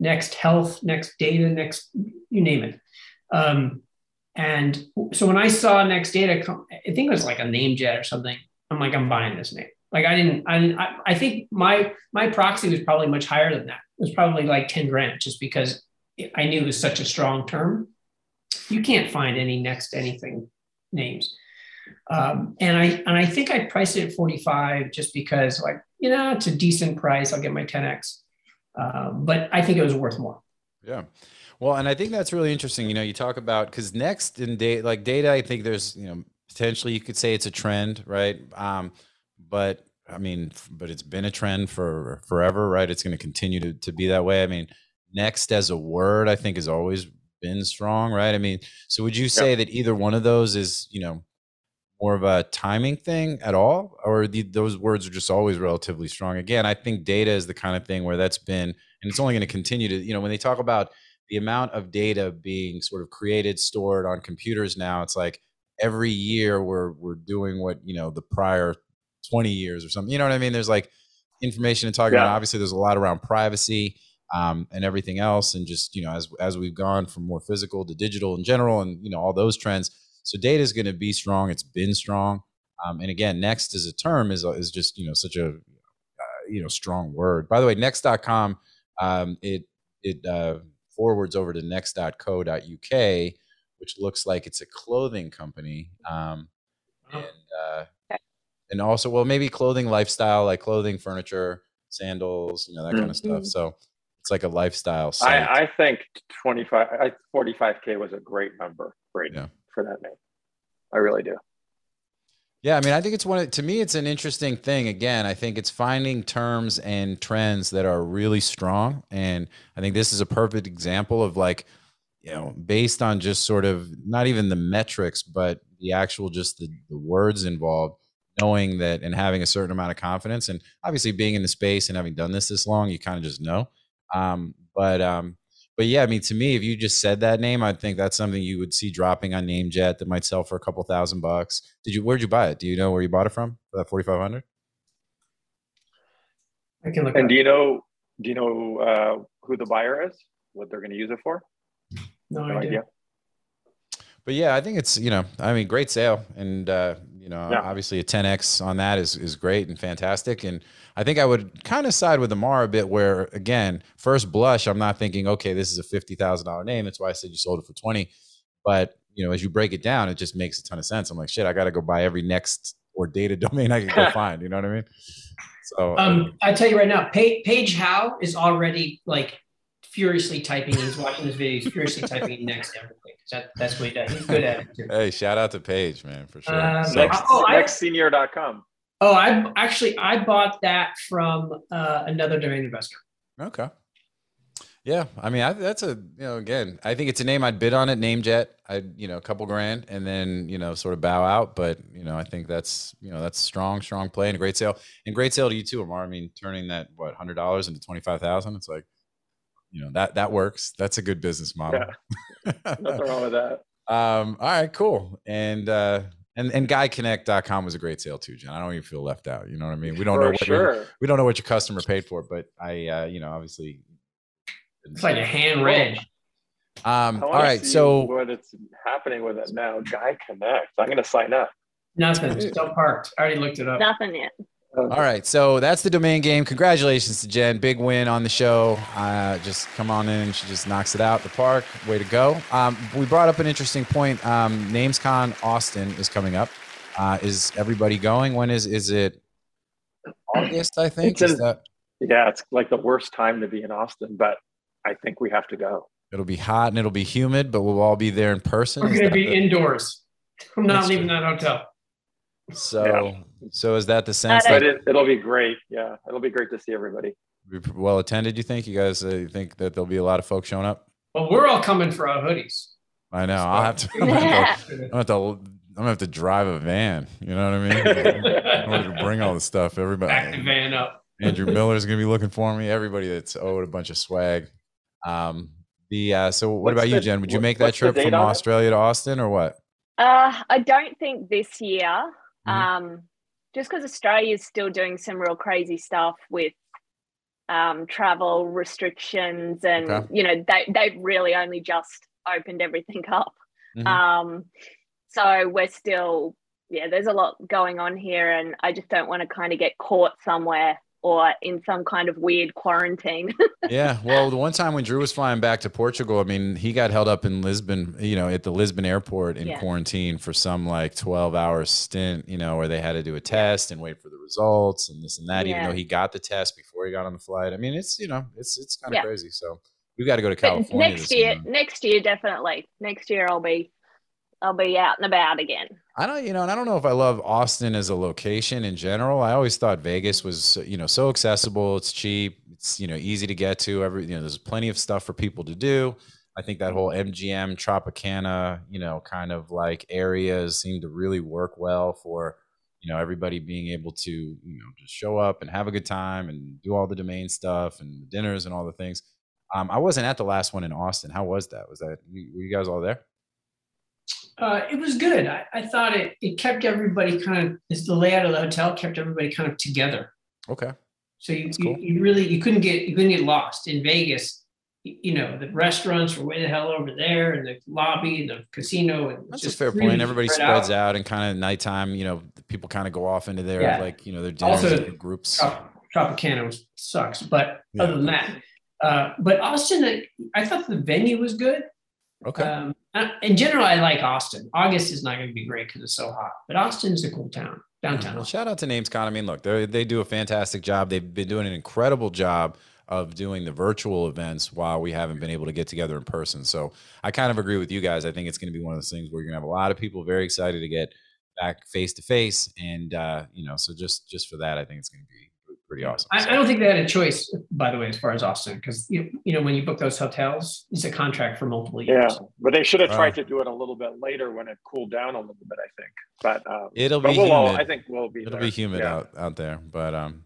Next health, next data, next, you name it. Um, and so when I saw Next Data, come, I think it was like a NameJet or something. I'm like, I'm buying this name. Like I didn't, I, didn't, I, I think my, my proxy was probably much higher than that. It was probably like ten grand just because it, I knew it was such a strong term. You can't find any Next anything names. Um, and I, and I think I priced it at forty-five just because like, you know, it's a decent price. I'll get my ten X. Uh, but I think it was worth more. Yeah. Well, and I think that's really interesting. You know, you talk about, because Next in data, like data, I think there's, you know, potentially you could say it's a trend, right? Um, but I mean, but it's been a trend for forever, right? It's going to continue to, to be that way. I mean, Next as a word, I think has always been strong, right? I mean, so would you say yeah. that either one of those is, you know, more of a timing thing at all, or the, those words are just always relatively strong? Again, I think data is the kind of thing where that's been, and it's only going to continue to, you know, when they talk about the amount of data being sort of created, stored on computers now, it's like every year we're, we're doing what, you know, the prior twenty years or something, you know what I mean? There's like information to talk yeah. about. Obviously there's a lot around privacy um, and everything else. And just, you know, as, as we've gone from more physical to digital in general, and, you know, all those trends, so data is going to be strong. It's been strong. Um, and again, Next as a term is, is just, you know, such a, uh, you know, strong word. By the way, next dot com, um, it, it uh, forwards over to next dot co dot U K, which looks like it's a clothing company. Um, and, uh, and also, well, maybe clothing, lifestyle, like clothing, furniture, sandals, you know, that mm-hmm. kind of stuff. So it's like a lifestyle site. I, I think twenty-five, forty-five K was a great number, Braden. Yeah. For that name. I really do. Yeah. I mean, I think it's one of, to me, it's an interesting thing. Again, I think it's finding terms and trends that are really strong. And I think this is a perfect example of like, you know, based on just sort of not even the metrics, but the actual, just the, the words involved, knowing that and having a certain amount of confidence, and obviously being in the space and having done this this long, you kind of just know. Um, but, um, But yeah, I mean, to me, if you just said that name, I'd think that's something you would see dropping on NameJet that might sell for a couple thousand bucks. Did you, where'd you buy it? Do you know where you bought it from for that forty-five hundred? I can look. And do you know, do you know uh, who the buyer is, what they're going to use it for? No, no idea. idea. But yeah, I think it's, you know, I mean, great sale. And, uh, you know, yeah. obviously a ten X on that is, is great and fantastic. And I think I would kind of side with Amar a bit where, again, first blush, I'm not thinking, okay, this is a fifty thousand dollar name. That's why I said you sold it for twenty. But, you know, as you break it down, it just makes a ton of sense. I'm like, shit, I got to go buy every Next or data domain I can go find. You know what I mean? So um, I tell you right now, Paige, Paige Howe is already like, furiously typing. He's watching this video. He's furiously typing Next everything. That, that's what he does. He's good at it too. Hey, shout out to Paige, man, for sure. Um, so. Next, oh, next senior dot com. Oh, I actually I bought that from uh, another domain investor. Okay. Yeah, I mean, I, that's a, you know, again, I think it's a name I'd bid on at NameJet. I'd, you know, a couple grand and then, you know, sort of bow out. But, you know, I think that's, you know, that's strong, strong play and a great sale. And great sale to you too, Amar. I mean, turning that, what, one hundred dollars into twenty-five thousand dollars, it's like, you know, that, that works. That's a good business model. Yeah. Nothing wrong with that. Um, all right, cool. And, uh, And and Guy Connect dot com was a great sale too, Jen. I don't even feel left out. You know what I mean? We don't for know what sure. your, we don't know what your customer paid for, but I, uh, you know, obviously, it's like a hand wrench. Um. All right. So what it's happening with it now? Guy Connect. I'm going to sign up. Nothing. Still parked. I already looked it up. Nothing yet. All right. So that's the domain game. Congratulations to Jen. Big win on the show. Uh, just come on in. She just knocks it out the park. Way to go. Um, we brought up an interesting point. Um, NamesCon Austin is coming up. Uh, is everybody going? When is, is it August, I think? It's in, is that... Yeah, it's like the worst time to be in Austin, but I think we have to go. It'll be hot and it'll be humid, but we'll all be there in person. We're going to be the... indoors. I'm not that's leaving true. that hotel. So, yeah. so is that the sense? But it, it'll be great. Yeah, it'll be great to see everybody. Well attended, you think? You guys uh, think that there'll be a lot of folks showing up? Well, we're all coming for our hoodies. I know. So, I'll have to. I'm gonna yeah. have to. I'm gonna have to drive a van. You know what I mean? I'm gonna bring all the stuff. Everybody. Back the van up. Andrew Miller's gonna be looking for me. Everybody that's owed a bunch of swag. Um. The uh, so, what what's about the, you, Jen? Would you make that trip from Australia to Austin or what? Uh, I don't think this year. Mm-hmm. Um, just because Australia is still doing some real crazy stuff with um, travel restrictions and, okay. you know, they, they've really only just opened everything up. Mm-hmm. Um, so we're still, yeah, there's a lot going on here and I just don't want to kind of get caught somewhere or in some kind of weird quarantine. Yeah, well, the one time when Drew was flying back to Portugal, I mean, he got held up in Lisbon, you know, at the Lisbon airport in yeah. quarantine for some like twelve hour stint, you know, where they had to do a test and wait for the results and this and that, yeah. even though he got the test before he got on the flight. I mean, it's, you know, it's it's kind of yeah. crazy. So we've got to go to California. But next this year, season. next year, definitely. Next year, I'll be. I'll be out and about again. I don't, you know, and I don't know if I love Austin as a location in general. I always thought Vegas was, you know, so accessible. It's cheap. It's, you know, easy to get to. Every, you know, there's plenty of stuff for people to do. I think that whole M G M Tropicana, you know, kind of like areas seem to really work well for, you know, everybody being able to, you know, just show up and have a good time and do all the domain stuff and dinners and all the things. Um, I wasn't at the last one in Austin. How was that? Was that, were you guys all there? Uh, it was good. I, I thought it, it kept everybody kind of, it's the layout of the hotel kept everybody kind of together. Okay. So you, you, cool. you really, you couldn't get, you couldn't get lost in Vegas. You, you know, the restaurants were way the hell over there and the lobby and the casino. And that's just a fair really point. Everybody spread spreads out. out and kind of nighttime, you know, people kind of go off into their, yeah. like, you know, their dinners also, and groups. Tropicana sucks, but yeah. other than that, uh, but Austin, I, I thought the venue was good. Okay. Um, in general, I like Austin. August is not going to be great because it's so hot, but Austin's a cool town, downtown. Well, shout out to NamesCon. I mean, look, they they do a fantastic job. They've been doing an incredible job of doing the virtual events while we haven't been able to get together in person. So I kind of agree with you guys. I think it's going to be one of those things where you're going to have a lot of people very excited to get back face to face, and uh, you know, so just just for that, I think it's going to be pretty awesome. I, I don't think they had a choice, by the way, as far as Austin, because you, you know, when you book those hotels, it's a contract for multiple years. Yeah, but they should have tried uh, to do it a little bit later when it cooled down a little bit, I think. But um, it'll but be we'll humid. All, I think we'll be. It'll there. be humid yeah. out out there, but um,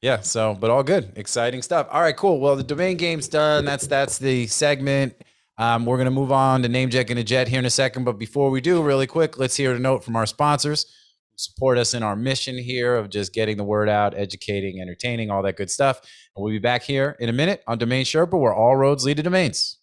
yeah. So, but all good, exciting stuff. All right, cool. Well, the domain game's done. That's that's the segment. Um, we're gonna move on to NameJet and a Jet here in a second, but before we do, really quick, let's hear a note from our sponsors. Support us in our mission here of just getting the word out, educating, entertaining, all that good stuff. And we'll be back here in a minute on Domain Sherpa, where all roads lead to domains.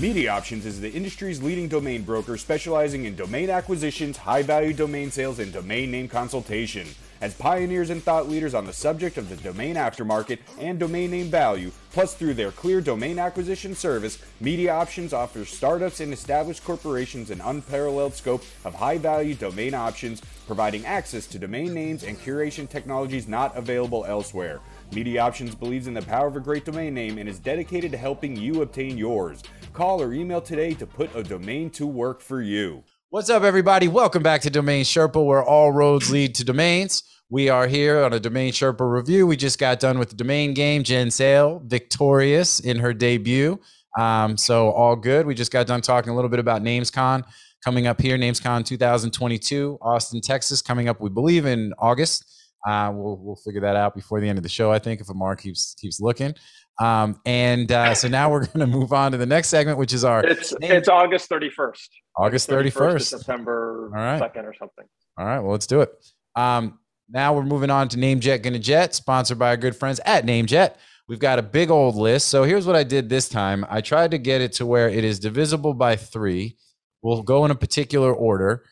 Media Options is the industry's leading domain broker specializing in domain acquisitions, high-value domain sales, and domain name consultation. As pioneers and thought leaders on the subject of the domain aftermarket and domain name value, plus through their clear domain acquisition service, Media Options offers startups and established corporations an unparalleled scope of high-value domain options, providing access to domain names and curation technologies not available elsewhere. Media Options believes in the power of a great domain name and is dedicated to helping you obtain yours. Call or email today to put a domain to work for you. What's up, everybody? Welcome back to Domain Sherpa, where all roads lead to domains. We are here on a Domain Sherpa review. We just got done with the domain game. Jen Sale, victorious in her debut. Um, so all good. We just got done talking a little bit about NamesCon coming up here. NamesCon two thousand twenty-two, Austin, Texas, coming up, we believe, in August. Uh, we'll, we'll figure that out before the end of the show, I think, if Amar keeps keeps looking. Um, and uh, so now we're going to move on to the next segment, which is our... It's, it's August thirty-first. August thirty-first. To September right. second or something. All right. Well, let's do it. Um, now we're moving on to NameJet, Gonna Jet, sponsored by our good friends at NameJet. We've got a big old list. So here's what I did this time. I tried to get it to where it is divisible by three. We'll go in a particular order.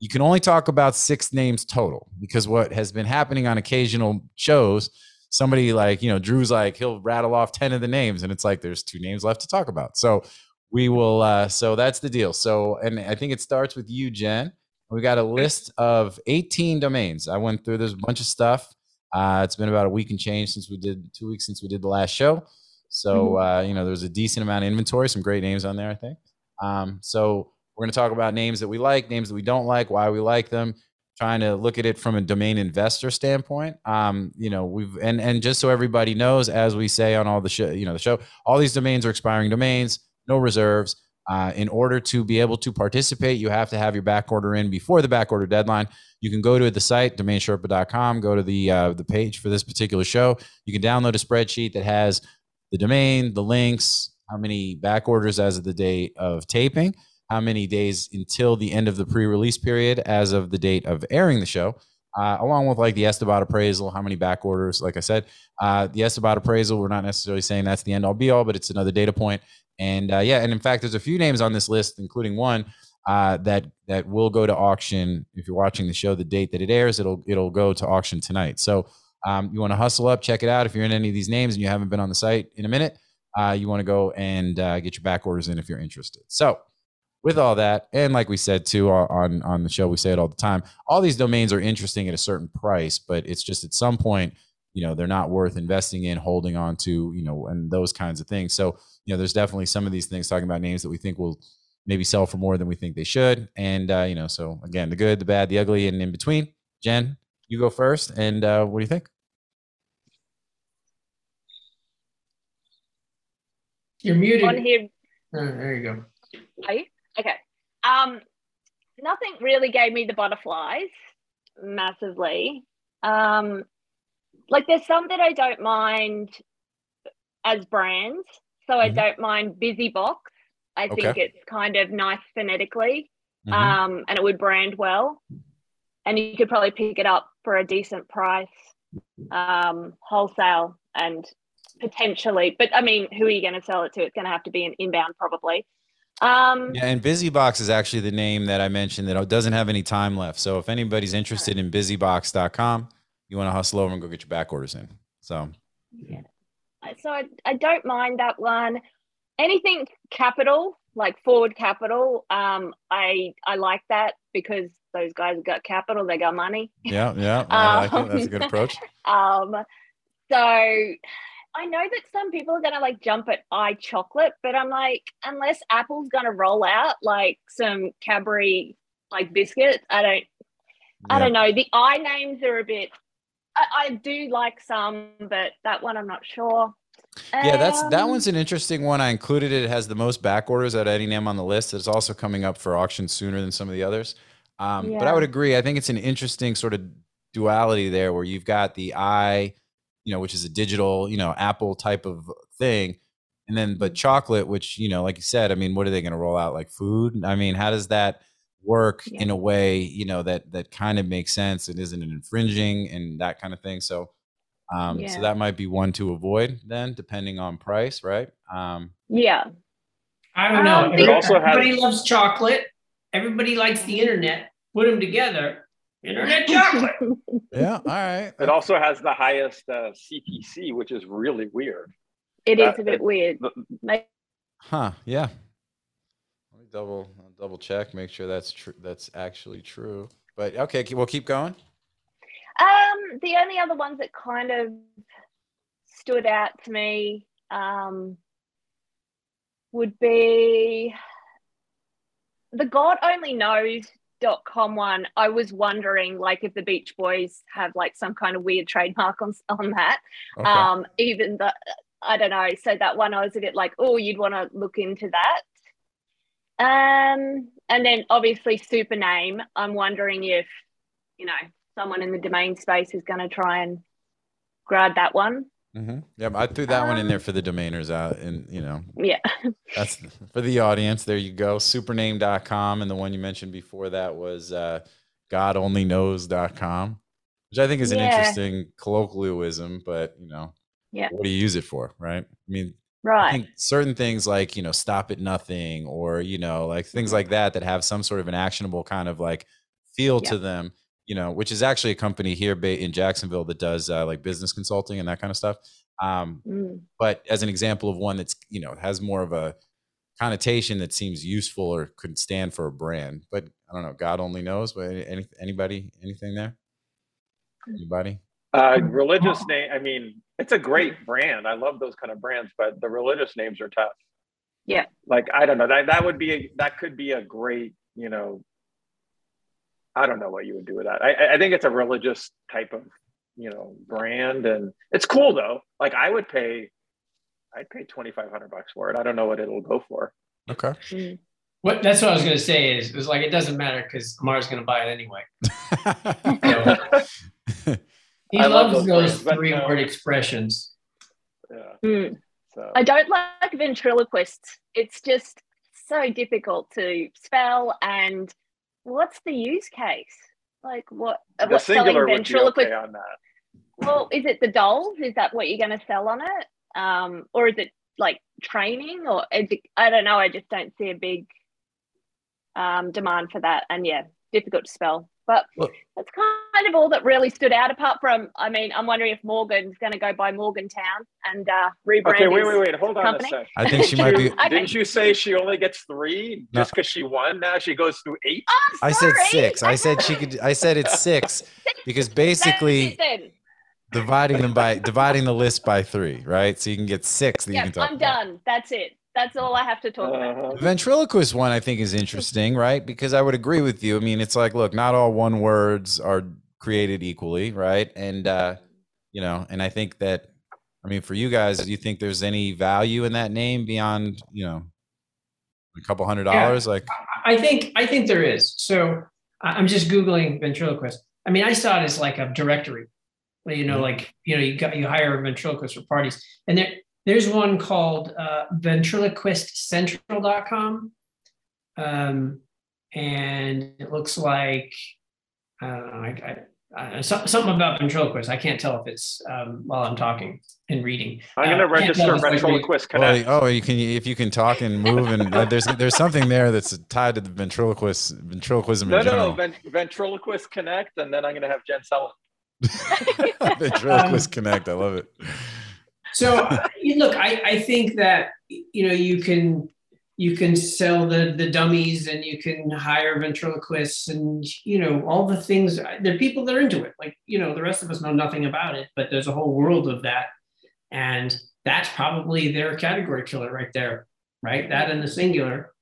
You can only talk about six names total, because what has been happening on occasional shows, somebody like, you know, Drew's like, he'll rattle off ten of the names, and it's like, there's two names left to talk about. So we will, uh, so that's the deal. So, and I think it starts with you, Jen. We got a list of eighteen domains. I went through, there's a bunch of stuff. Uh, it's been about a week and change since we did, two weeks since we did the last show. So, uh, you know, there's a decent amount of inventory, some great names on there, I think. Um, so we're going to talk about names that we like, names that we don't like, why we like them, trying to look at it from a domain investor standpoint. Um, you know, we've, and, and just so everybody knows, as we say on all the show, you know, the show, all these domains are expiring domains, no reserves. Uh, in order to be able to participate, you have to have your back order in before the back order deadline. You can go to the site, Domain Sherpa dot com, go to the, uh, the page for this particular show. You can download a spreadsheet that has the domain, the links, how many back orders as of the date of taping, how many days until the end of the pre-release period as of the date of airing the show, uh, along with like the Estibot appraisal, how many back orders. Like I said, uh, the Estibot appraisal, we're not necessarily saying that's the end all be all, but it's another data point. And uh, yeah, and in fact, there's a few names on this list, including one uh, that that will go to auction. If you're watching the show, the date that it airs, it'll it'll go to auction tonight. So um, you want to hustle up, check it out. If you're in any of these names and you haven't been on the site in a minute, uh, you want to go and uh, get your back orders in if you're interested. So with all that, and like we said too on on the show, we say it all the time, all these domains are interesting at a certain price, but it's just at some point, you know, they're not worth investing in, holding on to, you know, and those kinds of things. So, you know, there's definitely some of these things talking about names that we think will maybe sell for more than we think they should. And, uh, you know, so again, the good, the bad, the ugly, and in between. Jen, you go first. And uh, what do you think? You're muted. On here. Oh, there you go. Hi. Okay. Um, nothing really gave me the butterflies massively. Um, like there's some that I don't mind as brands. So I mm-hmm. don't mind BusyBox. I okay. think it's kind of nice phonetically, mm-hmm. um, and it would brand well. And you could probably pick it up for a decent price, um, wholesale, and potentially. But I mean, who are you going to sell it to? It's going to have to be an inbound, probably. Um, yeah, and BusyBox is actually the name that I mentioned that doesn't have any time left. So if anybody's interested in Busy Box dot com, you want to hustle over and go get your back orders in. So. Yeah. So I, I don't mind that one. Anything capital, like Forward Capital, um, I I like that because those guys have got capital, they got money. Yeah, yeah, um, I like it. That's a good approach. um, so I know that some people are going to like jump at iChocolate, but I'm like, unless Apple's going to roll out like some Cadbury like biscuits, I don't, yeah. I don't know. The I names are a bit. I, I do like some, but that one I'm not sure. Um, yeah, that's that one's an interesting one. I included it. It has the most back orders out of any name on the list. It's also coming up for auction sooner than some of the others. Um, yeah. But I would agree. I think it's an interesting sort of duality there where you've got the I, you know, which is a digital, you know, Apple type of thing. And then, but chocolate, which, you know, like you said, I mean, what are they going to roll out, like food? I mean, how does that work yeah. in a way, you know, that that kind of makes sense and isn't infringing and that kind of thing. So um yeah. so that might be one to avoid then, depending on price, right? Um yeah, I don't know. I don't also everybody has loves chocolate, everybody likes the internet, put them together, internet chocolate. Yeah, all right. It also has the highest uh, C T C, which is really weird. It that, is a bit uh, weird. Huh. Yeah, double double check, make sure that's true, that's actually true. But okay, we'll keep going. Um the only other ones that kind of stood out to me, um would be the God Only Knows dot com one. I was wondering, like, if the Beach Boys have like some kind of weird trademark on on that. Okay. Um, even the I don't know. So that one, I was a bit like, oh, you'd want to look into that. Um, and then obviously SuperName. I'm wondering if, you know, someone in the domain space is going to try and grab that one. Mm-hmm. Yeah, I threw that um, one in there for the domainers out, and you know, yeah, that's for the audience. There you go, SuperName dot com, and the one you mentioned before that was uh, God Only Knows dot com, which I think is an yeah. interesting colloquialism, but you know, yeah, what do you use it for, right? I mean, right, I think certain things like you know, stop at nothing, or you know, like things like that that have some sort of an actionable kind of like feel yeah. to them. You know, which is actually a company here in Jacksonville that does uh, like business consulting and that kind of stuff. Um, mm. But as an example of one that's, you know, has more of a connotation that seems useful or could stand for a brand, but I don't know, God only knows, but any, anybody, anything there? Anybody? Uh, religious name. I mean, it's a great brand. I love those kind of brands, but the religious names are tough. Yeah. Like, I don't know, that, that would be, a, that could be a great, you know, I don't know what you would do with that. I, I think it's a religious type of, you know, brand, and it's cool though. Like I would pay, I'd pay twenty-five hundred bucks for it. I don't know what it'll go for. Okay. What, that's what I was going to say is, is like, it doesn't matter because Amar's going to buy it anyway. So, he I loves love those, those three no. word expressions. Yeah. Mm. So. I don't like ventriloquists. It's just so difficult to spell, and what's the use case? Like what? The what singular would be okay on that. Well, is it the dolls? Is that what you're going to sell on it? Um, or is it like training or edu I don't know. I just don't see a big um, demand for that. And yeah, difficult to spell. But Look. that's kind of all that really stood out. Apart from, I mean, I'm wondering if Morgan's going to go by Morgantown and uh, rebrand. Okay, wait, wait, wait. Hold on company. a second. I think she might be. Okay. Didn't you say she only gets three no. just because she won? Now she goes through eight. Oh, I said six. I said she could. I said it's six because basically dividing them by dividing the list by three, right? So you can get six. That yeah, you can talk I'm about. done. That's it. That's all I have to talk about. The ventriloquist one I think is interesting, right? Because I would agree with you. I mean, it's like, look, not all one words are created equally, right? And, uh, you know, and I think that, I mean, for you guys, do you think there's any value in that name beyond, you know, a couple hundred dollars? Yeah, like, I think, I think there is. So I'm just Googling ventriloquist. I mean, I saw it as like a directory, you know, like, you know, you got, you hire a ventriloquist for parties, and there, There's one called uh, Ventriloquist Central dot com, um, and it looks like I don't know, I, I, I, something about ventriloquist. I can't tell if it's um, while I'm talking and reading. I'm going to uh, register Ventriloquist Connect. Well, oh, you can if you can talk and move, and uh, there's there's something there that's tied to the ventriloquist ventriloquism. No, in no, no, Vent Ventriloquist Connect, and then I'm going to have Jen Sale. Ventriloquist um, Connect, I love it. So uh, look, I, I think that, you know, you can, you can sell the, the dummies, and you can hire ventriloquists, and, you know, all the things. There are people that are into it. Like, you know, the rest of us know nothing about it, but there's a whole world of that. And that's probably their category killer right there, right? That and the singular.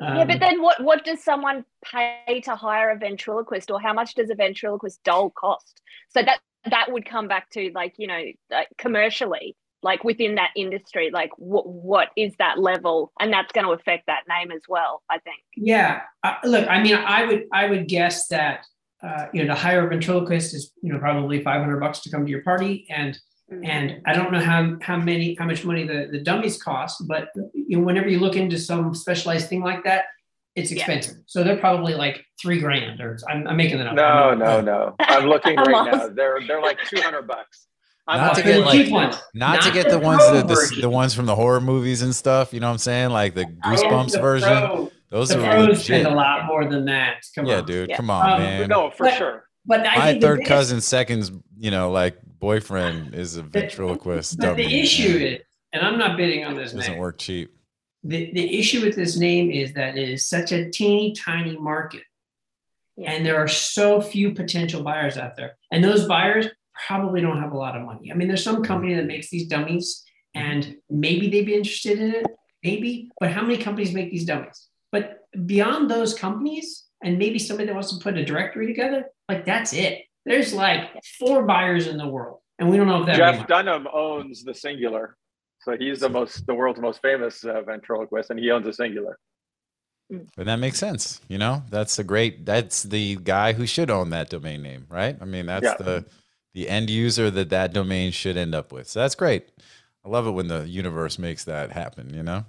Um, yeah, but then what, what does someone pay to hire a ventriloquist, or how much does a ventriloquist doll cost? So that, that would come back to, like, you know, like commercially. Like within that industry, like what what is that level, and that's going to affect that name as well, I think. Yeah, uh, look, I mean, I would I would guess that uh, you know, to hire a ventriloquist is, you know, probably five hundred bucks to come to your party, and mm-hmm. and I don't know how how many how much money the the dummies cost, but you know, whenever you look into some specialized thing like that, it's expensive. Yeah. So they're probably like three grand, or I'm, I'm making that up. No, no, no. I'm looking right now. They're they're like two hundred bucks. Not, not to get like, not, not to get the, the ones that the, the ones from the horror movies and stuff. You know what I'm saying? Like the Goosebumps the version. Pro, Those the are pros spend a lot more than that. Come yeah, on. dude. Yeah. Come on, um, man. No, for but, sure. But I my think third cousin, seconds, you know, like boyfriend is a ventriloquist. But the issue is, and I'm not bidding on this. It doesn't name. work cheap. The the issue with this name is that it is such a teeny tiny market, yeah. and there are so few potential buyers out there, and those buyers probably don't have a lot of money. I mean, there's some company that makes these dummies, and maybe they'd be interested in it, Maybe, but how many companies make these dummies? But beyond those companies, and maybe somebody that wants to put a directory together, like that's it. There's like four buyers in the world, and we don't know if that. Jeff Dunham owns the Singular, so he's the most, the world's most famous uh, ventriloquist, and he owns the Singular. But that makes sense, you know. That's a great. That's the guy who should own that domain name, right? I mean, that's yeah. the the end user that that domain should end up with. So that's great. I love it when the universe makes that happen, you know.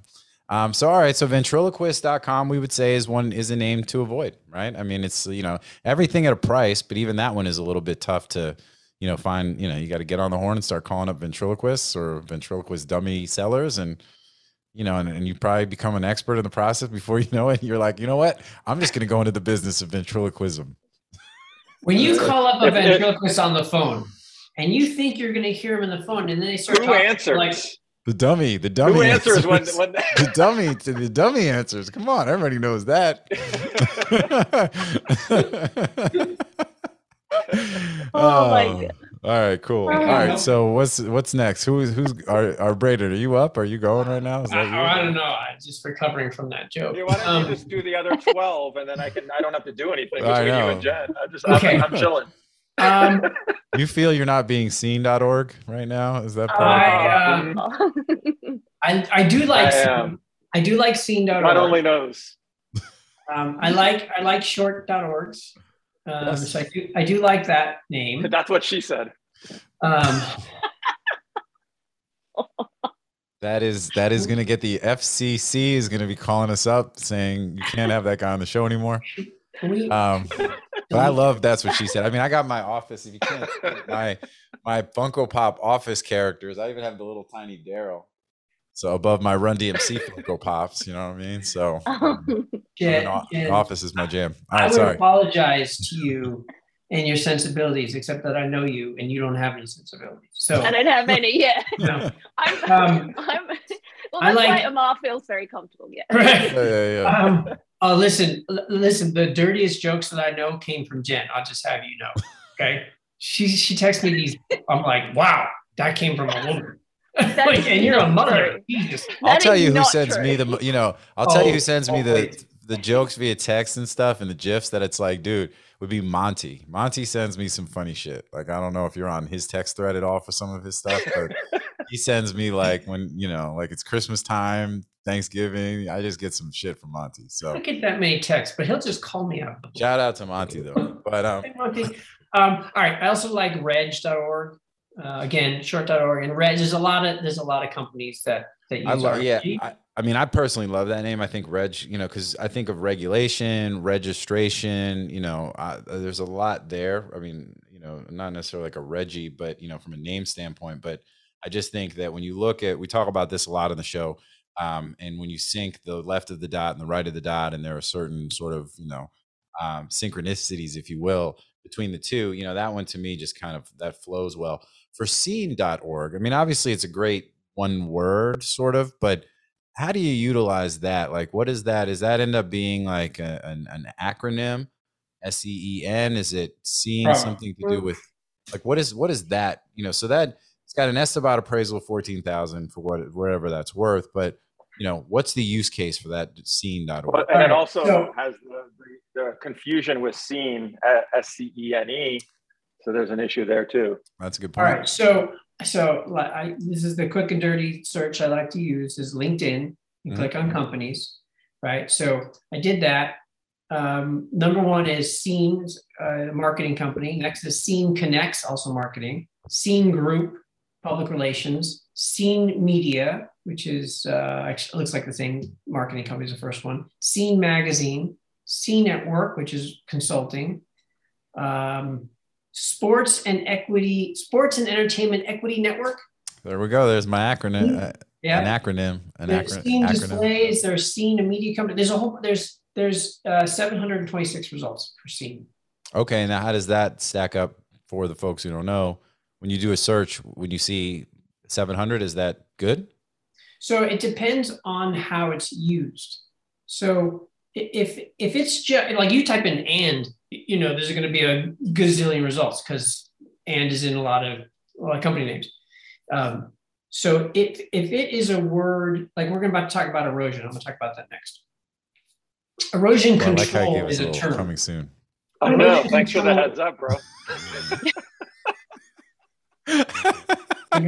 Um, so, all right. So ventriloquist dot com, we would say is one is a name to avoid, right? I mean, it's, you know, everything at a price, but even that one is a little bit tough to, you know, find, you know, you got to get on the horn and start calling up ventriloquists or ventriloquist dummy sellers. And, you know, and, and you probably become an expert in the process before you know it. You're like, you know what, I'm just going to go into the business of ventriloquism. When you call up a ventriloquist on the phone, and you think you're going to hear him in the phone, and then they start Who talking answers? Like the dummy. The dummy Who answers, answers when, when the dummy the dummy answers. Come on, everybody knows that. oh, oh my God. All right, cool. All right, so what's what's next? Who's who's our our Braden? Are you up? Are you going right now? Is that I, I don't know. I'm just recovering from that joke. Yeah, why don't um, you just do the other twelve, and then I can I don't have to do anything between you and Jen. I'm just okay. I'm, I'm chilling. Um, you feel you're not being seen dot org right now? Is that part I, of um, I, I do like I, I do like seen dot org. God only knows. Um, I like I like short dot orgs. Um, yes. So I do I do like that name. That's what she said. Um, that is that is going to get the F C C is going to be calling us up saying you can't have that guy on the show anymore. Um, but I love that's what she said. I mean, I got my office. If you can't, my my Funko Pop office characters. I even have the little tiny Daryl. So above my Run D M C Funko Pops, you know what I mean. So um, Jen, I mean, office is my jam. All right, I would sorry. apologize to you and your sensibilities, except that I know you and you don't have any sensibilities. So I don't have any yet. No. I'm, um, I'm, well, that's like, why Amar feels very comfortable. Yeah. Right. yeah, yeah, yeah. Um, Uh, listen, l listen, the dirtiest jokes that I know came from Jen. I'll just have you know, okay? She she texted me these. I'm like, wow, that came from a woman. Like, and you're a mother. Jesus. I'll tell you who sends true. me the, you know, I'll oh, tell you who sends me oh, the, wait. the jokes via text and stuff and the GIFs that it's like, dude, would be Monty. Monty sends me some funny shit. Like, I don't know if you're on his text thread at all for some of his stuff, but he sends me like when, you know, like it's Christmas time, Thanksgiving. I just get some shit from Monty. So I don't get that many texts, but he'll just call me out. Shout out to Monty though. But um, hey, Monty. um all right. I also like reg dot org. Uh, again, short dot org and reg. There's a lot of there's a lot of companies that that use I love, yeah. I, I mean, I personally love that name. I think reg, you know, because I think of regulation, registration. You know, uh, there's a lot there. I mean, you know, not necessarily like a Reggie, but you know, from a name standpoint. But I just think that when you look at, we talk about this a lot on the show. Um, and when you sync the left of the dot and the right of the dot, and there are certain sort of, you know, um, synchronicities, if you will, between the two, you know, that one to me just kind of, that flows well. For seen dot org, I mean, obviously it's a great one word sort of, but how do you utilize that? Like, what is that? Is that end up being like a, an, an acronym, S E E N? Is it seen something to do with, like, what is, what is that? You know, so that it's got an Estibot appraisal of fourteen thousand for what, whatever that's worth, but you know, what's the use case for that seen dot org? Well, and it also so, has the, the, the confusion with seen, S C E N E. So there's an issue there too. That's a good point. All right. So, so I, this is the quick and dirty search I like to use is LinkedIn. You mm-hmm. click on companies, right? So I did that. Um, number one is Seen, uh, marketing company. Next is Seen Connects, also marketing. Seen Group, public relations. Seen Media, which is uh, actually looks like the same marketing company as the first one. Seen Magazine, Seen at Work, which is consulting. Um, Sports and Equity, Sports and Entertainment Equity Network. There we go. There's my acronym. Yeah. An acronym. An there's acronym. Seen Displays. There's Seen a media company. There's a whole. There's there's uh, seven hundred twenty-six results for Seen. Okay, now how does that stack up for the folks who don't know? When you do a search, when you see seven hundred, is that good? So it depends on how it's used. So if if it's just like you type in and. You know, there's going to be a gazillion results because and is in a lot of, a lot of company names. Um, So it, if it is a word, like we're going to about to talk about erosion, I'm going to talk about that next. Erosion well, control like is a, a term. Coming soon. Oh, erosion no. Thanks control. For the heads up, bro.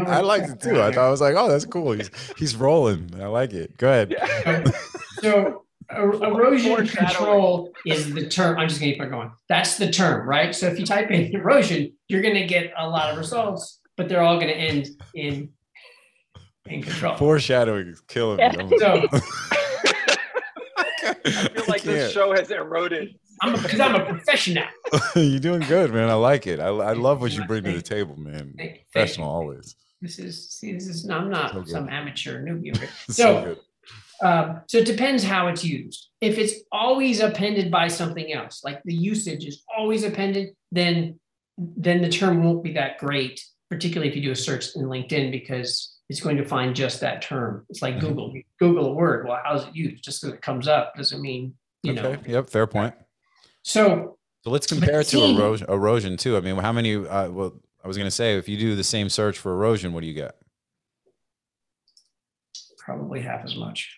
I liked it too. I thought I was like, oh, that's cool. He's, he's rolling. I like it. Go ahead. Yeah. So er erosion control is the term. I'm just going to keep going. That's the term, right? So if you type in erosion, you're going to get a lot of results, but they're all going to end in, in control. Foreshadowing is killing yeah. me. So, I feel like I this show has eroded. Because I'm, I'm a professional. You're doing good, man. I like it. I, I love what you bring to the table, man. Professional always. This is, see, this is, I'm not so some amateur newbie. So, so, uh, so it depends how it's used. If it's always appended by something else, like the usage is always appended, then, then the term won't be that great, particularly if you do a search in LinkedIn, because it's going to find just that term. It's like mm-hmm. Google. You Google a word. Well, how's it used? Just because it comes up doesn't mean, you okay. know. Yep, fair point. So, so let's compare it to erosion, erosion too. I mean, how many, uh, well, I was going to say, if you do the same search for erosion, what do you get? Probably half as much.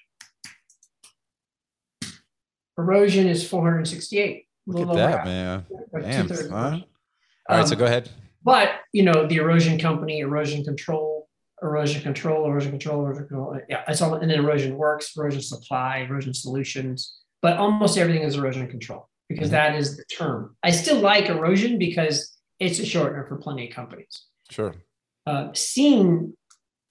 Erosion is four hundred sixty-eight. Look at that, man. Damn, huh? All right, um, so go ahead. But, you know, the erosion company, erosion control, erosion control, erosion control, erosion control. Yeah, it's all, and then erosion works, erosion supply, erosion solutions, but almost everything is erosion control, because that is the term. I still like erosion because it's a shortener for plenty of companies. Sure. Uh, Seen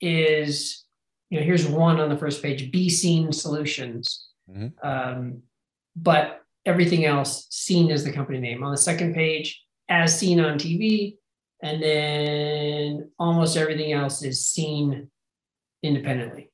is, you know, here's one on the first page, Be Seen Solutions. Mm-hmm. um, but everything else, Seen is the company name. On the second page, As Seen on T V, and then almost everything else is seen independently.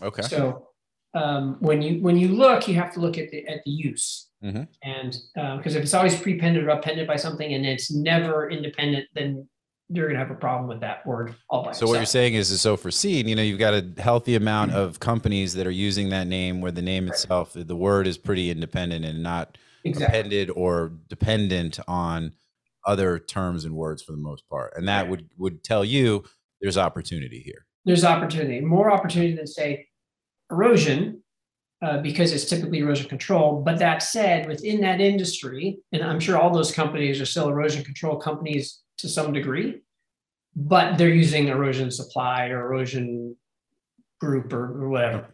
Okay. So um, when you when you look, you have to look at the at the use. Mm-hmm. And because uh, if it's always prepended or appended by something and it's never independent, then you're going to have a problem with that word all by itself. So what you're saying is, so for Seen, you know, you've got a healthy amount mm-hmm. of companies that are using that name where the name right. itself, the word is pretty independent and not exactly. appended or dependent on other terms and words for the most part. And that right. would, would tell you there's opportunity here. There's opportunity, more opportunity than say erosion, Uh, because it's typically erosion control. But that said, within that industry, and I'm sure all those companies are still erosion control companies to some degree, but they're using erosion supply or erosion group or, or whatever.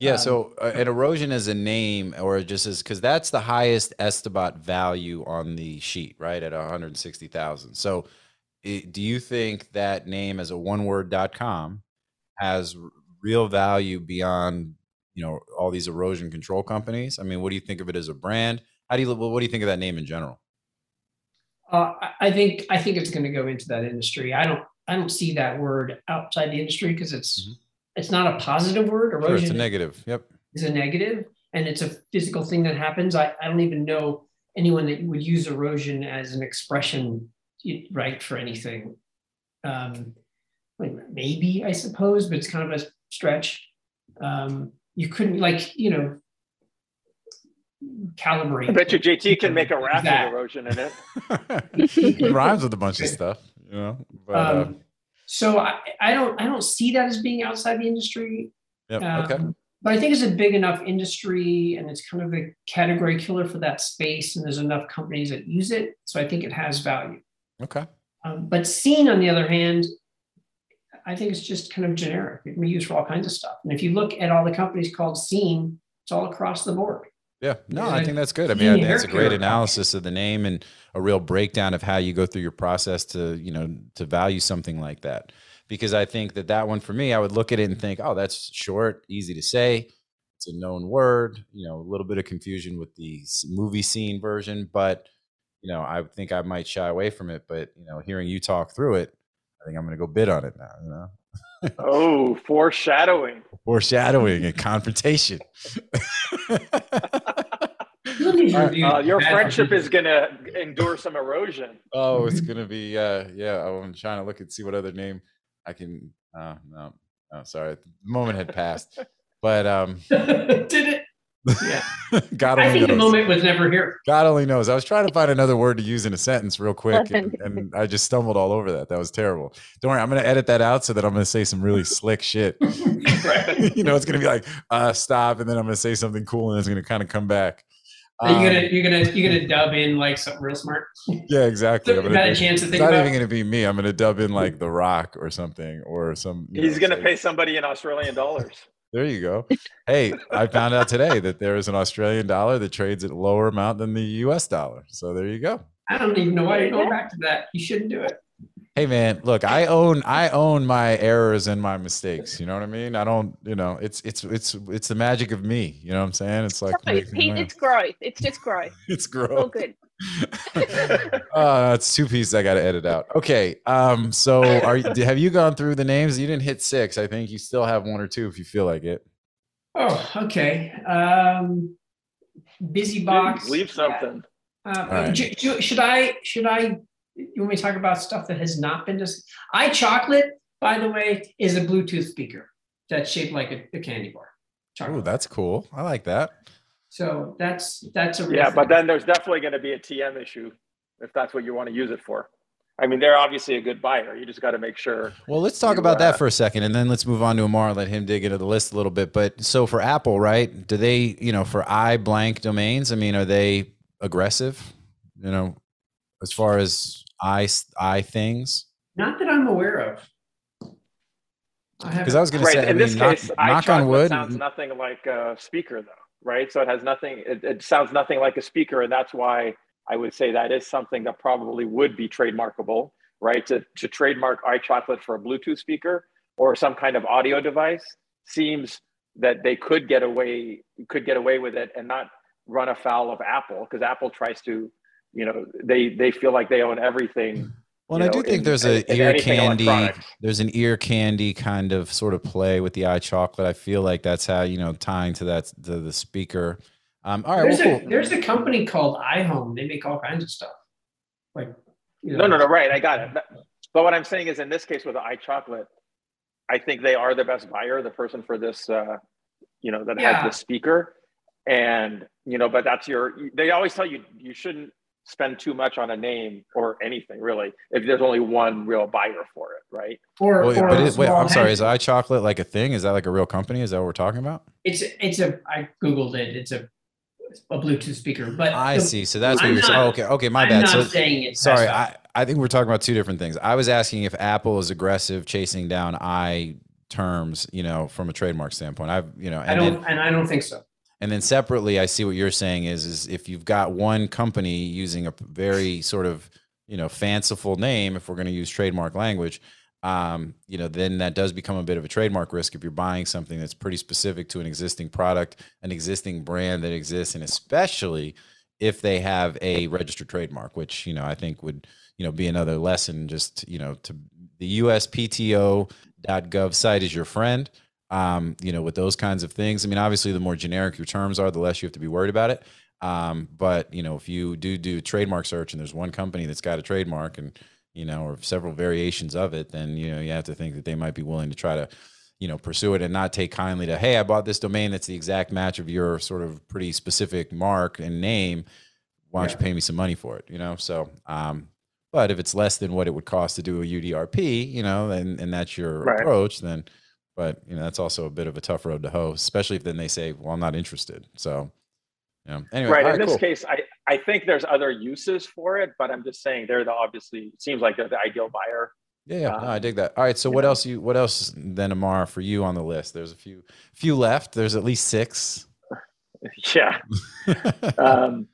Yeah, um, so uh, an erosion as a name or just as, because that's the highest Estibot value on the sheet, right, at one hundred sixty thousand. So it, do you think that name as a one word dot com has real value beyond, you know, all these erosion control companies? I mean, what do you think of it as a brand? How do you, what do you think of that name in general? Uh, I think, I think it's going to go into that industry. I don't, I don't see that word outside the industry because it's, mm-hmm. it's not a positive word. Erosion sure, it's a negative. Yep. It's a negative and it's a physical thing that happens. I, I don't even know anyone that would use erosion as an expression, right, for anything. Um, like maybe, I suppose, but it's kind of a stretch. Um, you couldn't, like, you know, calibrate. I bet you J T can make a rap with erosion in it. It rhymes with a bunch of stuff, you know. But, um, uh, so I, I don't, I don't see that as being outside the industry. Yep, um, okay. But I think it's a big enough industry, and it's kind of a category killer for that space, and there's enough companies that use it, so I think it has value. Okay. Um, but Seen, on the other hand, I think it's just kind of generic. It can be used for all kinds of stuff. And if you look at all the companies called Seen, it's all across the board. Yeah, no, I think that's good. I mean, I think that's a great analysis of the name and a real breakdown of how you go through your process to, you know, to value something like that. Because I think that that one for me, I would look at it and think, oh, that's short, easy to say. It's a known word, you know, a little bit of confusion with the movie Seen version, but, you know, I think I might shy away from it, but, you know, hearing you talk through it, I think I'm going to go bid on it now. You know? Oh, foreshadowing. Foreshadowing and confrontation. uh, your friendship is going to endure some erosion. Oh, it's going to be, uh, yeah, I'm trying to look and see what other name I can, uh, no, no, sorry. The moment had passed, but um, did it? Yeah. God only I think knows. The moment was never here. God only knows. I was trying to find another word to use in a sentence real quick, and, and I just stumbled all over that. That was terrible. Don't worry, I'm going to edit that out so that I'm going to say some really slick shit. You know, it's going to be like, uh, stop, and then I'm going to say something cool, and it's going to kind of come back. Are you gonna you're gonna you're gonna dub in like something real smart? Yeah, exactly. So, not a chance to think it's not about even gonna be me. I'm gonna dub in like The Rock or something or some. He's know, gonna like, pay somebody in Australian dollars. There you go. Hey, I found out today that there is an Australian dollar that trades at a lower amount than the U S dollar. So there you go. I don't even know why you're going back to that. You shouldn't do it. Hey man, look, I own I own my errors and my mistakes. You know what I mean? I don't, you know, it's it's it's it's the magic of me. You know what I'm saying? It's like no, it's, it's growth. It's just growth. It's growth. All good. uh, it's two pieces I got to edit out. Okay. Um. So, are have you gone through the names? You didn't hit six. I think you still have one or two if you feel like it. Oh, okay. Um, BusyBox. Leave something. Yeah. Uh, right. do, do, should I? Should I? You want me to talk about stuff that has not been just iChocolate, by the way, is a Bluetooth speaker that's shaped like a, a candy bar. Oh, that's cool. I like that. So that's that's a real yeah, thing. But then there's definitely going to be a T M issue if that's what you want to use it for. I mean, they're obviously a good buyer. You just got to make sure. Well, let's talk you, about uh, that for a second, and then let's move on to Amar and let him dig into the list a little bit. But so for Apple, right? Do they, you know, for I blank domains? I mean, are they aggressive? You know, as far as I, I things? Not that I'm aware of. Because I, I was going right, to say, in I this mean, case, knock, knock on wood. Sounds nothing like a speaker, though, right? So it has nothing, it, it sounds nothing like a speaker. And that's why I would say that is something that probably would be trademarkable, right? To, to trademark iChocolate for a Bluetooth speaker or some kind of audio device seems that they could get away, could get away with it and not run afoul of Apple, because Apple tries to, you know, they they feel like they own everything. Well, and I do think there's an ear candy, there's an ear candy kind of sort of play with the iChocolate. I feel like that's how, you know, tying to that to the speaker. Um, all right, there's a there's a company called iHome. They make all kinds of stuff. Like, you know, no, no, no, right? I got it. But what I'm saying is, in this case with the iChocolate, I think they are the best buyer, the person for this, uh, you know, that has the speaker, and you know, but that's your. They always tell you you shouldn't spend too much on a name or anything really if there's only one real buyer for it, right? Or, well, or but is, wait, I'm hand. sorry, is iChocolate like a thing? Is that like a real company? Is that what we're talking about? It's it's a I googled it. It's a a Bluetooth speaker. But I the, see. So that's I'm what you're saying. Oh, okay, okay, my I'm bad. Not so, saying it. Sorry, I I think we're talking about two different things. I was asking if Apple is aggressive chasing down I terms, you know, from a trademark standpoint. I've you know, and I don't then, and I don't think so. And then separately, I see what you're saying is, is if you've got one company using a very sort of, you know, fanciful name, if we're going to use trademark language, um, you know, then that does become a bit of a trademark risk if you're buying something that's pretty specific to an existing product, an existing brand that exists, and especially if they have a registered trademark, which, you know, I think would, you know, be another lesson just, you know, to the U S P T O dot gov site is your friend. Um, you know, with those kinds of things. I mean, obviously, the more generic your terms are, the less you have to be worried about it. Um, but, you know, if you do do trademark search and there's one company that's got a trademark and, you know, or several variations of it, then, you know, you have to think that they might be willing to try to, you know, pursue it and not take kindly to, hey, I bought this domain that's the exact match of your sort of pretty specific mark and name. Why don't yeah. you pay me some money for it? You know, so, um, but if it's less than what it would cost to do a U D R P, you know, and, and that's your right. approach, then. But, you know, that's also a bit of a tough road to hoe, especially if then they say, well, I'm not interested. So, you know, anyway. Right. In this case, I, I think there's other uses for it, but I'm just saying they're the obviously, it seems like they're the ideal buyer. Yeah, yeah. Um, no, I dig that. All right. So what else you, what else then, Amar, for you on the list? There's a few, few left. There's at least six. Yeah. um,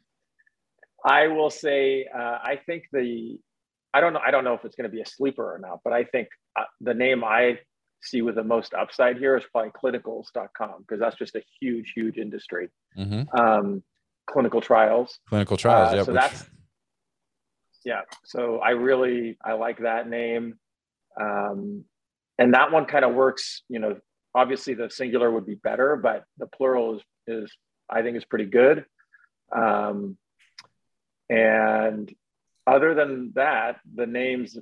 I will say, uh, I think the, I don't know, I don't know if it's going to be a sleeper or not, but I think uh, the name I see with the most upside here is probably clinicals dot com, because that's just a huge, huge industry. Mm-hmm. um, clinical trials. Clinical trials, uh, yeah. So that's, sure. yeah. So I really, I like that name. Um, and that one kind of works, you know, obviously the singular would be better, but the plural is, is I think is pretty good. Um, and other than that, the names,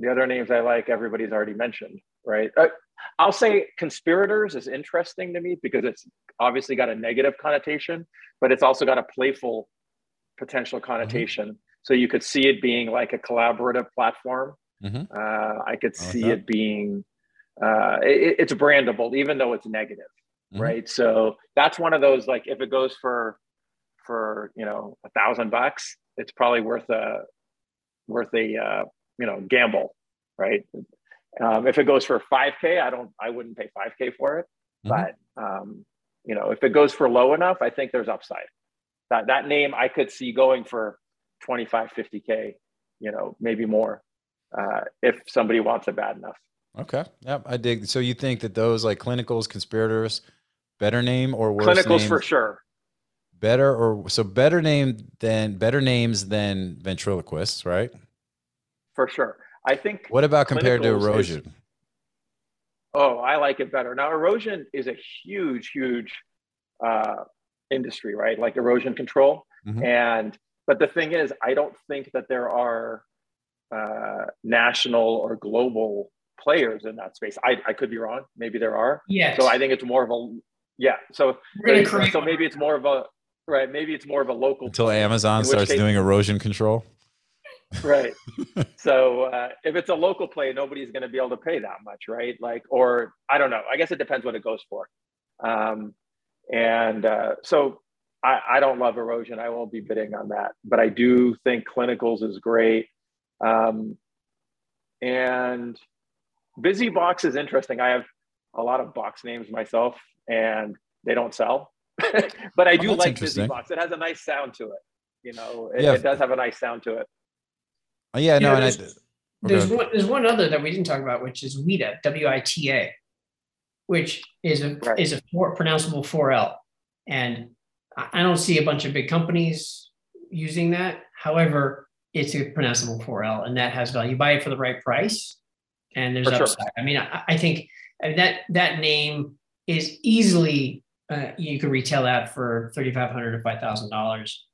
the other names I like, everybody's already mentioned. Right. Uh, I'll say conspirators is interesting to me because it's obviously got a negative connotation, but it's also got a playful potential connotation. Mm-hmm. So you could see it being like a collaborative platform. Mm-hmm. uh, I could I like see that. it being, uh, it, it's brandable, even though it's negative, mm-hmm. right? So that's one of those, like if it goes for, for, you know, a thousand bucks, it's probably worth a, worth a, uh, you know, gamble, right? Um, if it goes for five K, I don't, I wouldn't pay five K for it, mm-hmm. but, um, you know, if it goes for low enough, I think there's upside. That, that name I could see going for twenty-five, fifty K, you know, maybe more, uh, if somebody wants it bad enough. Okay. Yep. I dig. So you think that those like clinicals, conspirators, better name or worse clinicals name, for sure. Better or so better name than better names than ventriloquists, right? For sure. I think. What about compared to Erosion? Is, oh, I like it better. Now, Erosion is a huge, huge, uh, industry, right? Like erosion control. Mm-hmm. And, but the thing is, I don't think that there are uh, national or global players in that space. I, I could be wrong. Maybe there are. Yeah. So I think it's more of a, yeah. So, so, so maybe it's more of a, right. Maybe it's more of a local. Until Amazon starts case, doing erosion control. Right. So uh, if it's a local play, nobody's going to be able to pay that much. Right. Like, or I don't know, I guess it depends what it goes for. Um, and uh, so I, I don't love Erosion. I won't be bidding on that, but I do think clinicals is great. Um, and BusyBox is interesting. I have a lot of box names myself and they don't sell, but I do oh, like BusyBox. It has a nice sound to it. You know, it, yeah. it does have a nice sound to it. Oh yeah, you no, know, and there's, I, there's one, there's one other that we didn't talk about, which is WITA, W I T A, which is a, right. is a four, pronounceable four L. And I don't see a bunch of big companies using that. However, it's a pronounceable four L and that has value. You buy it for the right price and there's for upside. Sure. I mean, I, I think that that name is easily, uh, you can retail that for thirty-five hundred to five thousand dollars.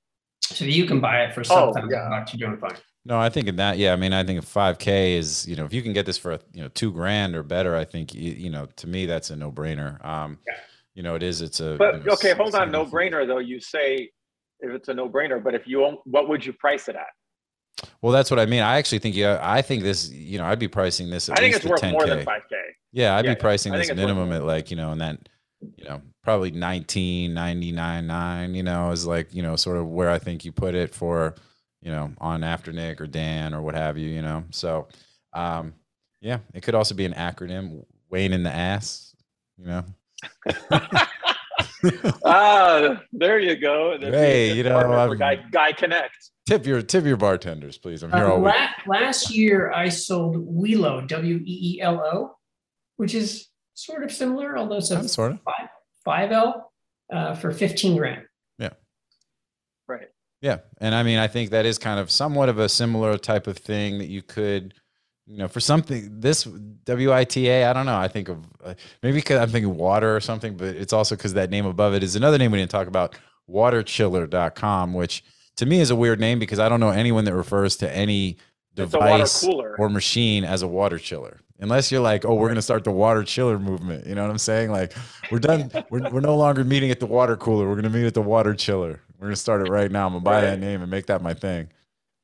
So you can buy it for something. Oh, yeah. You're doing fine. No, I think in that, yeah, I mean, I think five K is, you know, if you can get this for, you know, two grand or better, I think, you, you know, to me, that's a no brainer. Um, yeah. You know, it is, it's a, but you know, okay, hold on. No brainer though. You say if it's a no brainer, but if you own, what would you price it at? Well, that's what I mean. I actually think, yeah, I think this, you know, I'd be pricing this at I think least it's worth ten K. More than five K. Yeah. I'd yeah, be pricing yeah. this minimum at like, you know, and then, you know, probably nineteen ninety-nine nine, you know, is like, you know, sort of where I think you put it for, you know, on After Nick or Dan or what have you, you know? So, um, yeah, it could also be an acronym, Wayne in the ass, you know? Ah, there you go. There's hey, you know, Guy, Guy Connect. Tip your tip your bartenders, please. I'm here uh, all week. Last year, I sold Welo, W E E L O, which is sort of similar, although it's a yeah, sort of five five L uh, for fifteen grand. Yeah. Right. Yeah, and I mean, I think that is kind of somewhat of a similar type of thing that you could. You know, for something, this W I T A, I don't know. I think of uh, maybe because I'm thinking water or something, but it's also because that name above it is another name we didn't talk about, water chiller dot com, which to me is a weird name because I don't know anyone that refers to any device or machine as a water chiller. Unless you're like, oh, we're going to start the water chiller movement. You know what I'm saying? Like, we're done. we're, we're no longer meeting at the water cooler. We're going to meet at the water chiller. We're going to start it right now. I'm going to buy that name and make that my thing.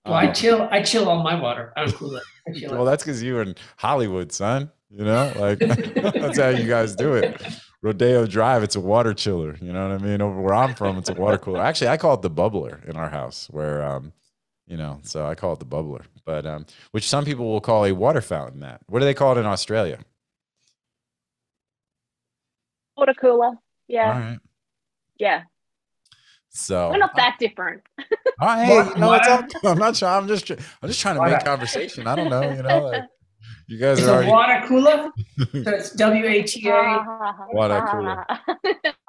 Well, um, I chill. I chill all my water. I don't cool it. I chill well, it. That's because you were in Hollywood, son. You know, like that's how you guys do it. Rodeo Drive. It's a water chiller. You know what I mean? Over where I'm from, it's a water cooler. Actually, I call it the bubbler in our house, where um, you know, so I call it the bubbler. But um, which some people will call a water fountain. That what do they call it in Australia? Water cooler. Yeah. All right. Yeah. So we're not that I, different. I ain't, no, it's all, I'm not sure. I'm just, I'm just trying to water. make conversation. I don't know, you know. Like, you guys it's are already water cooler. So it's W A T A water cooler.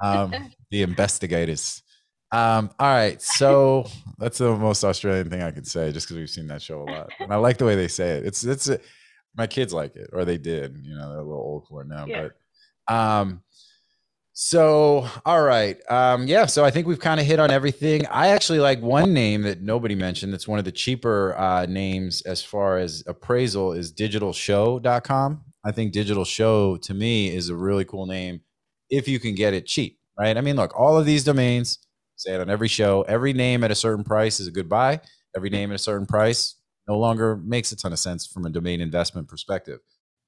Um, the Investigators. Um, all right, so that's the most Australian thing I could say, just because we've seen that show a lot, and I like the way they say it. It's, it's, a, my kids like it, or they did. You know, they're a little old for it now, yeah. but. Um, So, all right. Um, yeah. So I think we've kind of hit on everything. I actually like one name that nobody mentioned. That's one of the cheaper uh, names as far as appraisal is digital show dot com. I think Digital Show to me is a really cool name if you can get it cheap, right? I mean, look, all of these domains, say it on every show, every name at a certain price is a good buy. Every name at a certain price no longer makes a ton of sense from a domain investment perspective.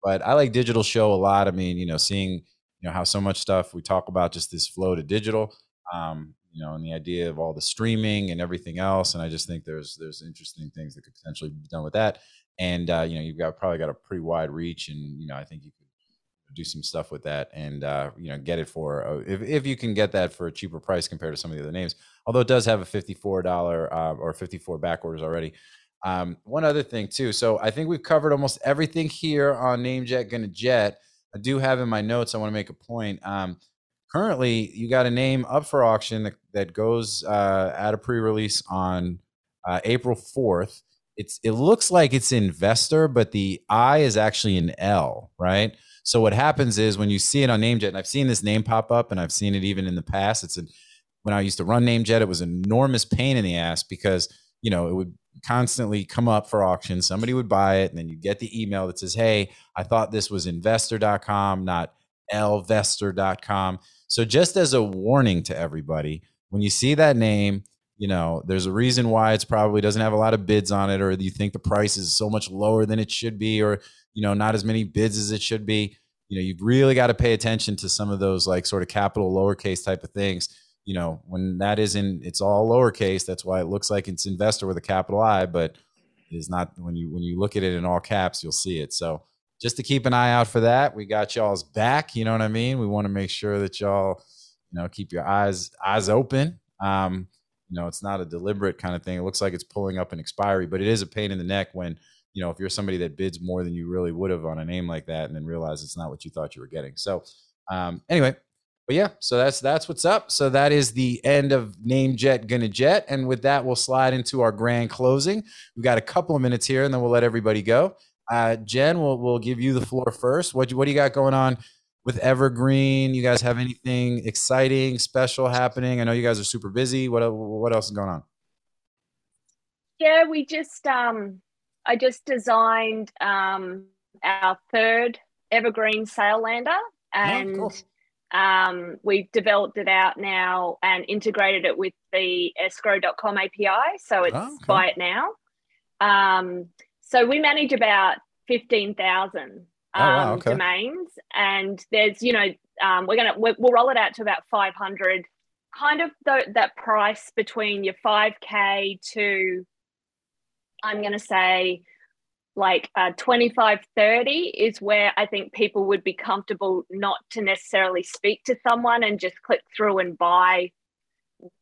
But I like Digital Show a lot. I mean, you know, seeing, you know, how so much stuff we talk about just this flow to digital, um, you know, and the idea of all the streaming and everything else. And I just think there's, there's interesting things that could potentially be done with that. And, uh, you know, you've got probably got a pretty wide reach, and, you know, I think you could do some stuff with that and, uh, you know, get it for, a, if, if you can get that for a cheaper price compared to some of the other names, although it does have a fifty-four dollars uh, or fifty-four back orders already. Um, one other thing too. So I think we've covered almost everything here on NameJet Gonna Jet. I do have in my notes, I want to make a point. Um, currently you got a name up for auction that, that goes, uh, at a pre-release on, uh, April fourth. It's, it looks like it's investor, but the I is actually an L, right? So what happens is when you see it on NameJet, and I've seen this name pop up, and I've seen it even in the past. It's a, when I used to run NameJet, it was an enormous pain in the ass because, you know, it would constantly come up for auction. Somebody would buy it, and then you get the email that says, hey, I thought this was investor dot com, not L vestor dot com. So just as a warning to everybody, when you see that name, you know, there's a reason why it's probably doesn't have a lot of bids on it, or you think the price is so much lower than it should be, or, you know, not as many bids as it should be. You know, you've really got to pay attention to some of those like sort of capital lowercase type of things. You know, when that is in, it's all lowercase. That's why it looks like it's investor with a capital I, but it is not. When you, when you look at it in all caps, you'll see it. So just to keep an eye out for that. We got y'all's back. You know what I mean? We want to make sure that y'all, you know, keep your eyes, eyes open. Um, You know, it's not a deliberate kind of thing. It looks like it's pulling up an expiry, but it is a pain in the neck when, you know, if you're somebody that bids more than you really would have on a name like that, and then realize it's not what you thought you were getting. So um, anyway, but yeah, so that's, that's what's up. So that is the end of NameJet Gonna Jet. And with that, we'll slide into our grand closing. We've got a couple of minutes here, and then we'll let everybody go. Uh, Jen, we'll, we'll give you the floor first. What do, what do you got going on with Evergreen? You guys have anything exciting, special happening? I know you guys are super busy. What what else is going on? Yeah, we just um, I just designed um, our third Evergreen sail lander, and oh, cool. um, we've developed it out now and integrated it with the escrow dot com A P I, so it's oh, okay. buy it now. Um, so we manage about fifteen thousand. Oh, wow, okay. um, domains, and there's, you know, um, we're gonna we'll roll it out to about five hundred, kind of the, that price between your five K to, I'm gonna say, like uh, twenty-five, thirty is where I think people would be comfortable not to necessarily speak to someone and just click through and buy,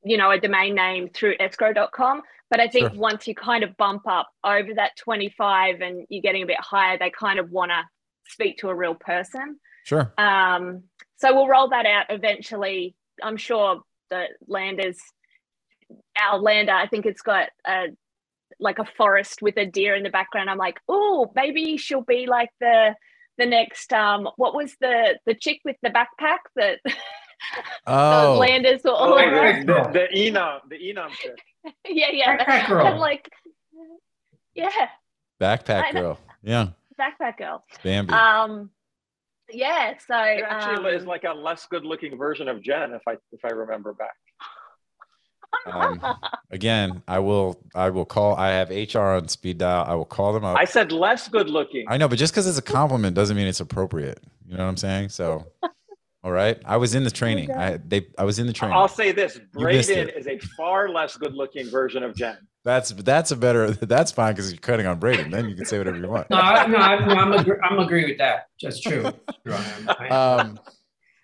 you know, a domain name through escrow dot com. But I think sure. once you kind of bump up over that twenty-five and you're getting a bit higher, they kind of wanna speak to a real person. Sure. Um, so we'll roll that out eventually. I'm sure the landers, our lander, I think it's got a, like a forest with a deer in the background. I'm like, oh, maybe she'll be like the the next, um, what was the the chick with the backpack that oh. the landers were all oh, around? The, the Enum, the Enum chick. yeah, yeah. Backpack girl. I'm like, yeah. Backpack girl, yeah. Backpack girl. Bambi. Um, yeah, so it actually um, is like a less good-looking version of Jen, if I if I remember back. Um, again, I will I will call. I have H R on speed dial. I will call them up. I said less good-looking. I know, but just because it's a compliment doesn't mean it's appropriate. You know what I'm saying? So, all right. I was in the training. I they I was in the training. I'll say this: Braden is a far less good-looking version of Jen. That's that's a better. That's fine because you're cutting on Braden. Then you can say whatever you want. No, I, no, I, no I'm agree, I'm agree with that. That's true. um,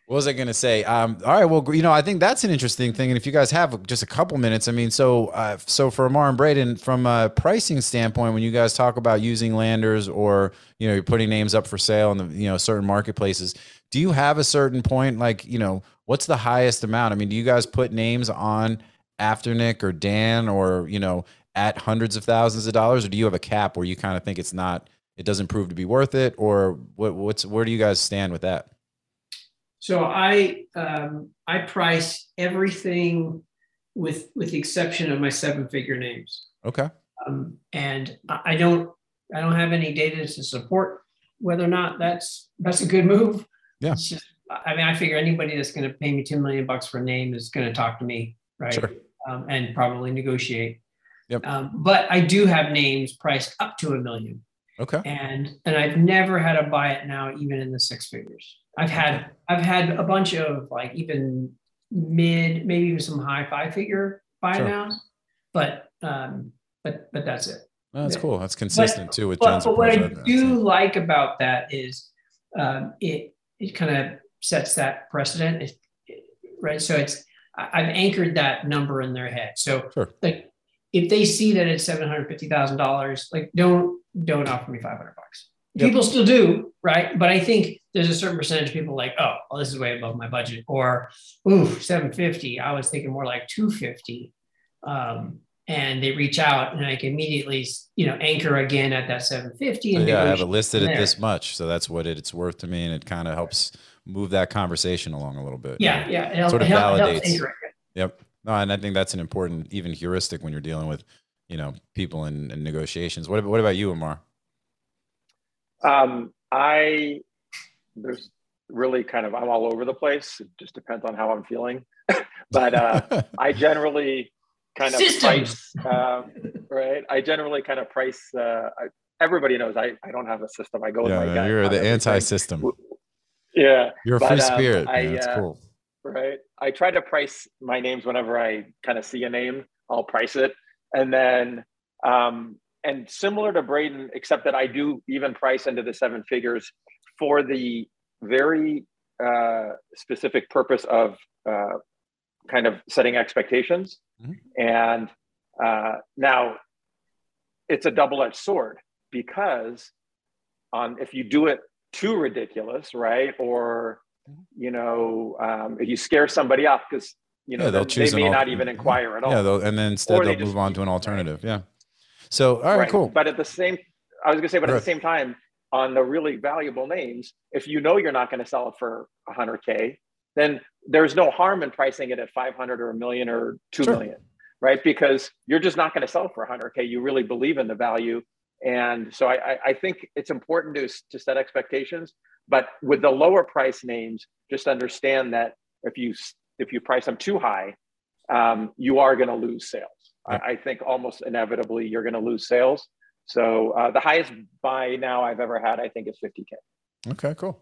what was I going to say? Um, all right. Well, you know, I think that's an interesting thing. And if you guys have just a couple minutes, I mean, so uh, so for Amar and Braden, from a pricing standpoint, when you guys talk about using landers or you know you're putting names up for sale in the you know certain marketplaces, do you have a certain point like you know what's the highest amount? I mean, do you guys put names on after Nick or Dan or, you know, at hundreds of thousands of dollars, or do you have a cap where you kind of think it's not, it doesn't prove to be worth it, or what, what's, where do you guys stand with that? So I, um, I price everything with, with the exception of my seven figure names. Okay. Um, and I don't, I don't have any data to support whether or not that's that's a good move. Yeah. Just, I mean, I figure anybody that's going to pay me ten million bucks for a name is going to talk to me, right? Sure. Um, and probably negotiate. Yep. Um, but I do have names priced up to a million. Okay. And and I've never had a buy it now, even in the six figures. I've had I've had a bunch of like even mid, maybe even some high five figure buy sure. now, but um, but but that's it. No, that's yeah. cool. That's consistent but, too with Jen's. But, but what I do like about that is um, it it kind of sets that precedent, it, it, right? So it's I've anchored that number in their head. So sure. like if they see that it's seven hundred fifty thousand dollars, like don't don't offer me five hundred bucks. Yep. People still do, right? But I think there's a certain percentage of people like, oh, well, this is way above my budget, or ooh, seven fifty. I was thinking more like two fifty. Um, and they reach out and I can immediately, you know, anchor again at that seven fifty. And yeah, I have it listed at this much. So that's what it, it's worth to me. And it kind of helps move that conversation along a little bit. Yeah. Yeah. yeah. It sort of validates. Yep. No, and I think that's an important, even heuristic when you're dealing with, you know, people in, in negotiations. What, what about you, Amar? Um, I, there's really kind of, I'm all over the place. It just depends on how I'm feeling, but, uh, I generally, kind of price, um, right? I generally kind of price, uh, I, everybody knows I, I don't have a system. I go with yeah, my guy. You're the anti-system. Yeah. You're a free um, spirit. I, man, that's uh, cool. Right. I try to price my names whenever I kind of see a name, I'll price it. And then, um, and similar to Braden, except that I do even price into the seven figures for the very uh, specific purpose of uh, kind of setting expectations. Mm-hmm. And uh, now it's a double-edged sword because um, if you do it too ridiculous, right? Or, you know, um, if you scare somebody off because, you know, yeah, they'll choose they may not even inquire at all. Yeah, and then instead or they'll they move just, on to an alternative. Right. Yeah. So, all right, right, cool. But at the same, I was going to say, but right. at the same time, on the really valuable names, if you know you're not going to sell it for one hundred K, then there's no harm in pricing it at five hundred or a million or two sure. million, right? Because you're just not going to sell for one hundred K. You really believe in the value. And so I, I think it's important to, to set expectations, but with the lower price names, just understand that if you, if you price them too high, um, you are going to lose sales. Yeah. I, I think almost inevitably you're going to lose sales. So uh, the highest buy now I've ever had, I think is fifty K. Okay, cool.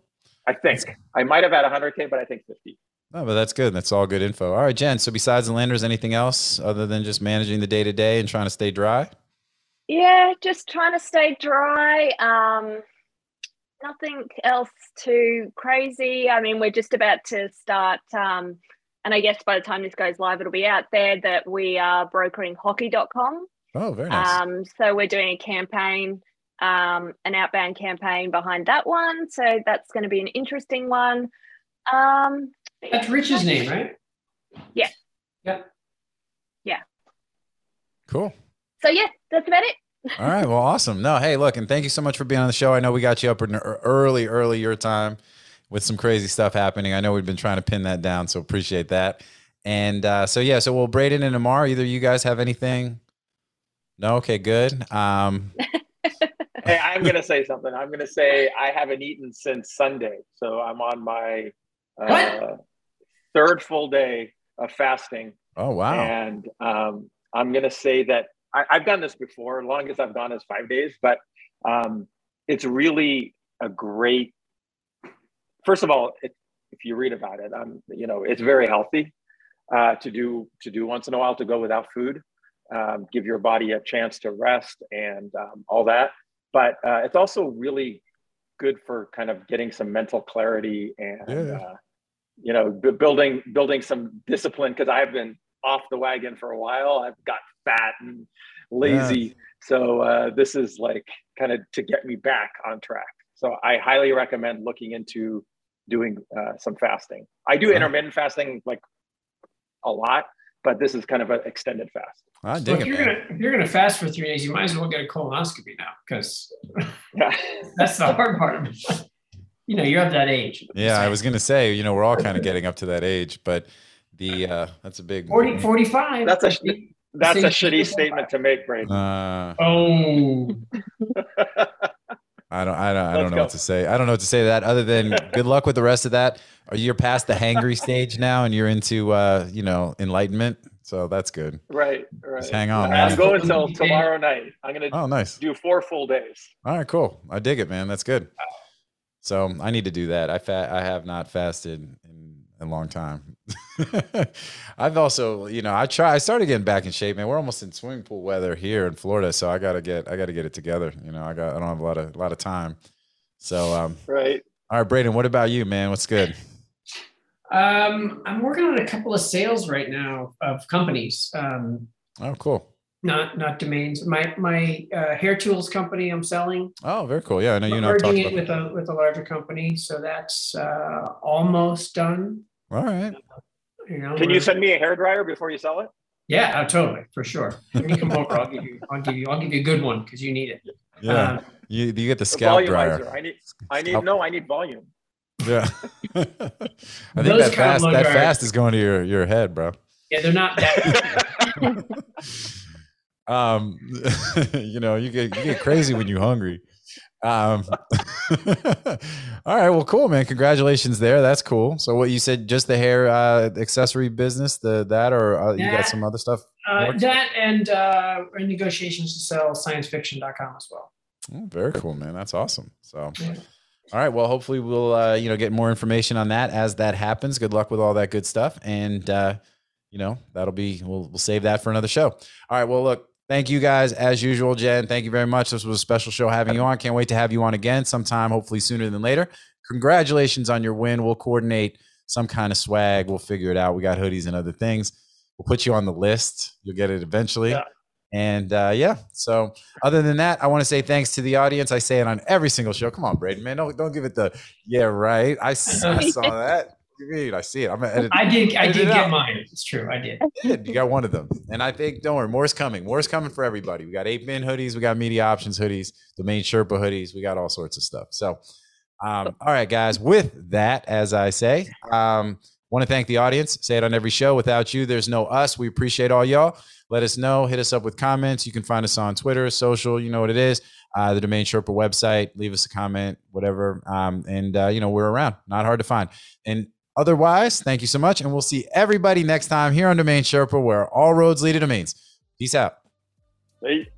I think I might have had one hundred K, but I think fifty. No, but that's good. That's all good info. All right, Jen. So besides the landers, anything else other than just managing the day to day and trying to stay dry? Yeah, just trying to stay dry. Um, nothing else too crazy. I mean, we're just about to start, um, and I guess by the time this goes live, it'll be out there that we are brokering hockey dot com. Oh, very nice. Um, so we're doing a campaign. Um, an outbound campaign behind that one. So that's going to be an interesting one. Um, that's Rich's name, right? Yeah. Yeah. Yeah. Cool. So yeah, that's about it. All right. Well, awesome. No, hey, look, and thank you so much for being on the show. I know we got you up in early, early your time with some crazy stuff happening. I know we've been trying to pin that down, so appreciate that. And uh, so, yeah, so well, Braden and Amar, either you guys have anything? No? Okay, good. Um, Hey, I'm going to say something. I'm going to say I haven't eaten since Sunday. So I'm on my uh, third full day of fasting. Oh, wow. And um, I'm going to say that I, I've done this before. Longest I've gone is five days. But um, it's really a great, first of all, it, if you read about it, um, you know, it's very healthy uh, to do to do once in a while, to go without food, um, give your body a chance to rest and um, all that. But uh, it's also really good for kind of getting some mental clarity and, yeah. uh, you know, b building building some discipline, because I've been off the wagon for a while. I've got fat and lazy. Yeah. So uh, this is like kind of to get me back on track. So I highly recommend looking into doing uh, some fasting. I do intermittent fasting like a lot, but this is kind of an extended fast. I dig well, if, you're gonna, if you're going to fast for three days, you might as well get a colonoscopy now, because yeah. that's the hard part of it. You know, you're of that age. Yeah, I was going to say, you know, we're all kind of getting up to that age, but the uh, that's a big forty, forty-five. That's a, that's a shitty statement to make, Braden. Uh, oh. I don't, I don't, I don't know go. what to say. I don't know what to say to that other than good luck with the rest of that. You're past the hangry stage now, and you're into, uh, you know, enlightenment. So that's good. Right, right. Just hang on. I'm man. going until tomorrow night. I'm gonna oh, nice. do four full days. All right, cool. I dig it, man. That's good. So I need to do that. I fa I have not fasted in a long time. I've also, you know, I try. I started getting back in shape, man. We're almost in swimming pool weather here in Florida, so I gotta get, I gotta get it together. You know, I got, I don't have a lot of, a lot of time. So um, right. All right, Braden. What about you, man? What's good? Um, I'm working on a couple of sales right now of companies. Um, oh, cool. Not, not domains. My, my, uh, hair tools company I'm selling. Oh, very cool. Yeah. I know you know, I'm merging it with a, with a larger company. So that's, uh, almost done. All right. Uh, you know, can you send me a hair dryer before you sell it? Yeah, oh, totally. For sure. When you come over, I'll give you, I'll give you, I'll give you a good one. 'Cause you need it. Yeah. Um, you, you get the scalp the dryer. I need, I need, no, I need volume. Yeah. I think Those that fast that dryer. fast is going to your your head, bro. Yeah, they're not that Um you know, you get you get crazy when you're hungry. Um All right, well cool, man. Congratulations there. That's cool. So what you said, just the hair uh accessory business, the that or uh, that, you got some other stuff? Uh, that and uh we're in negotiations to sell science fiction dot com as well. Oh, very cool, man. That's awesome. So yeah. All right. Well, hopefully we'll, uh, you know, get more information on that as that happens. Good luck with all that good stuff. And, uh, you know, that'll be, we'll, we'll save that for another show. All right. Well, look, thank you guys as usual, Jen. Thank you very much. This was a special show having you on. Can't wait to have you on again sometime, hopefully sooner than later. Congratulations on your win. We'll coordinate some kind of swag. We'll figure it out. We got hoodies and other things. We'll put you on the list. You'll get it eventually. Yeah. And uh, yeah, so other than that, I want to say thanks to the audience. I say it on every single show. Come on, Braden, man. Don't, don't give it the, yeah, right. I, I saw that. What do you mean? I see it. I'm gonna edit, I did, I did get mine. It's true. I did. You did. You got one of them. And I think, don't worry, more's coming. More's coming for everybody. We got eight-man hoodies. We got Media Options hoodies, Domain Sherpa hoodies. We got all sorts of stuff. So, um, all right, guys, with that, as I say, um, want to thank the audience. Say it on every show. Without you, there's no us. We appreciate all y'all. Let us know. Hit us up with comments. You can find us on Twitter, social. You know what it is. Uh, the Domain Sherpa website. Leave us a comment, whatever. Um, and, uh, you know, we're around. Not hard to find. And otherwise, thank you so much. And we'll see everybody next time here on Domain Sherpa, where all roads lead to domains. Peace out. Hey.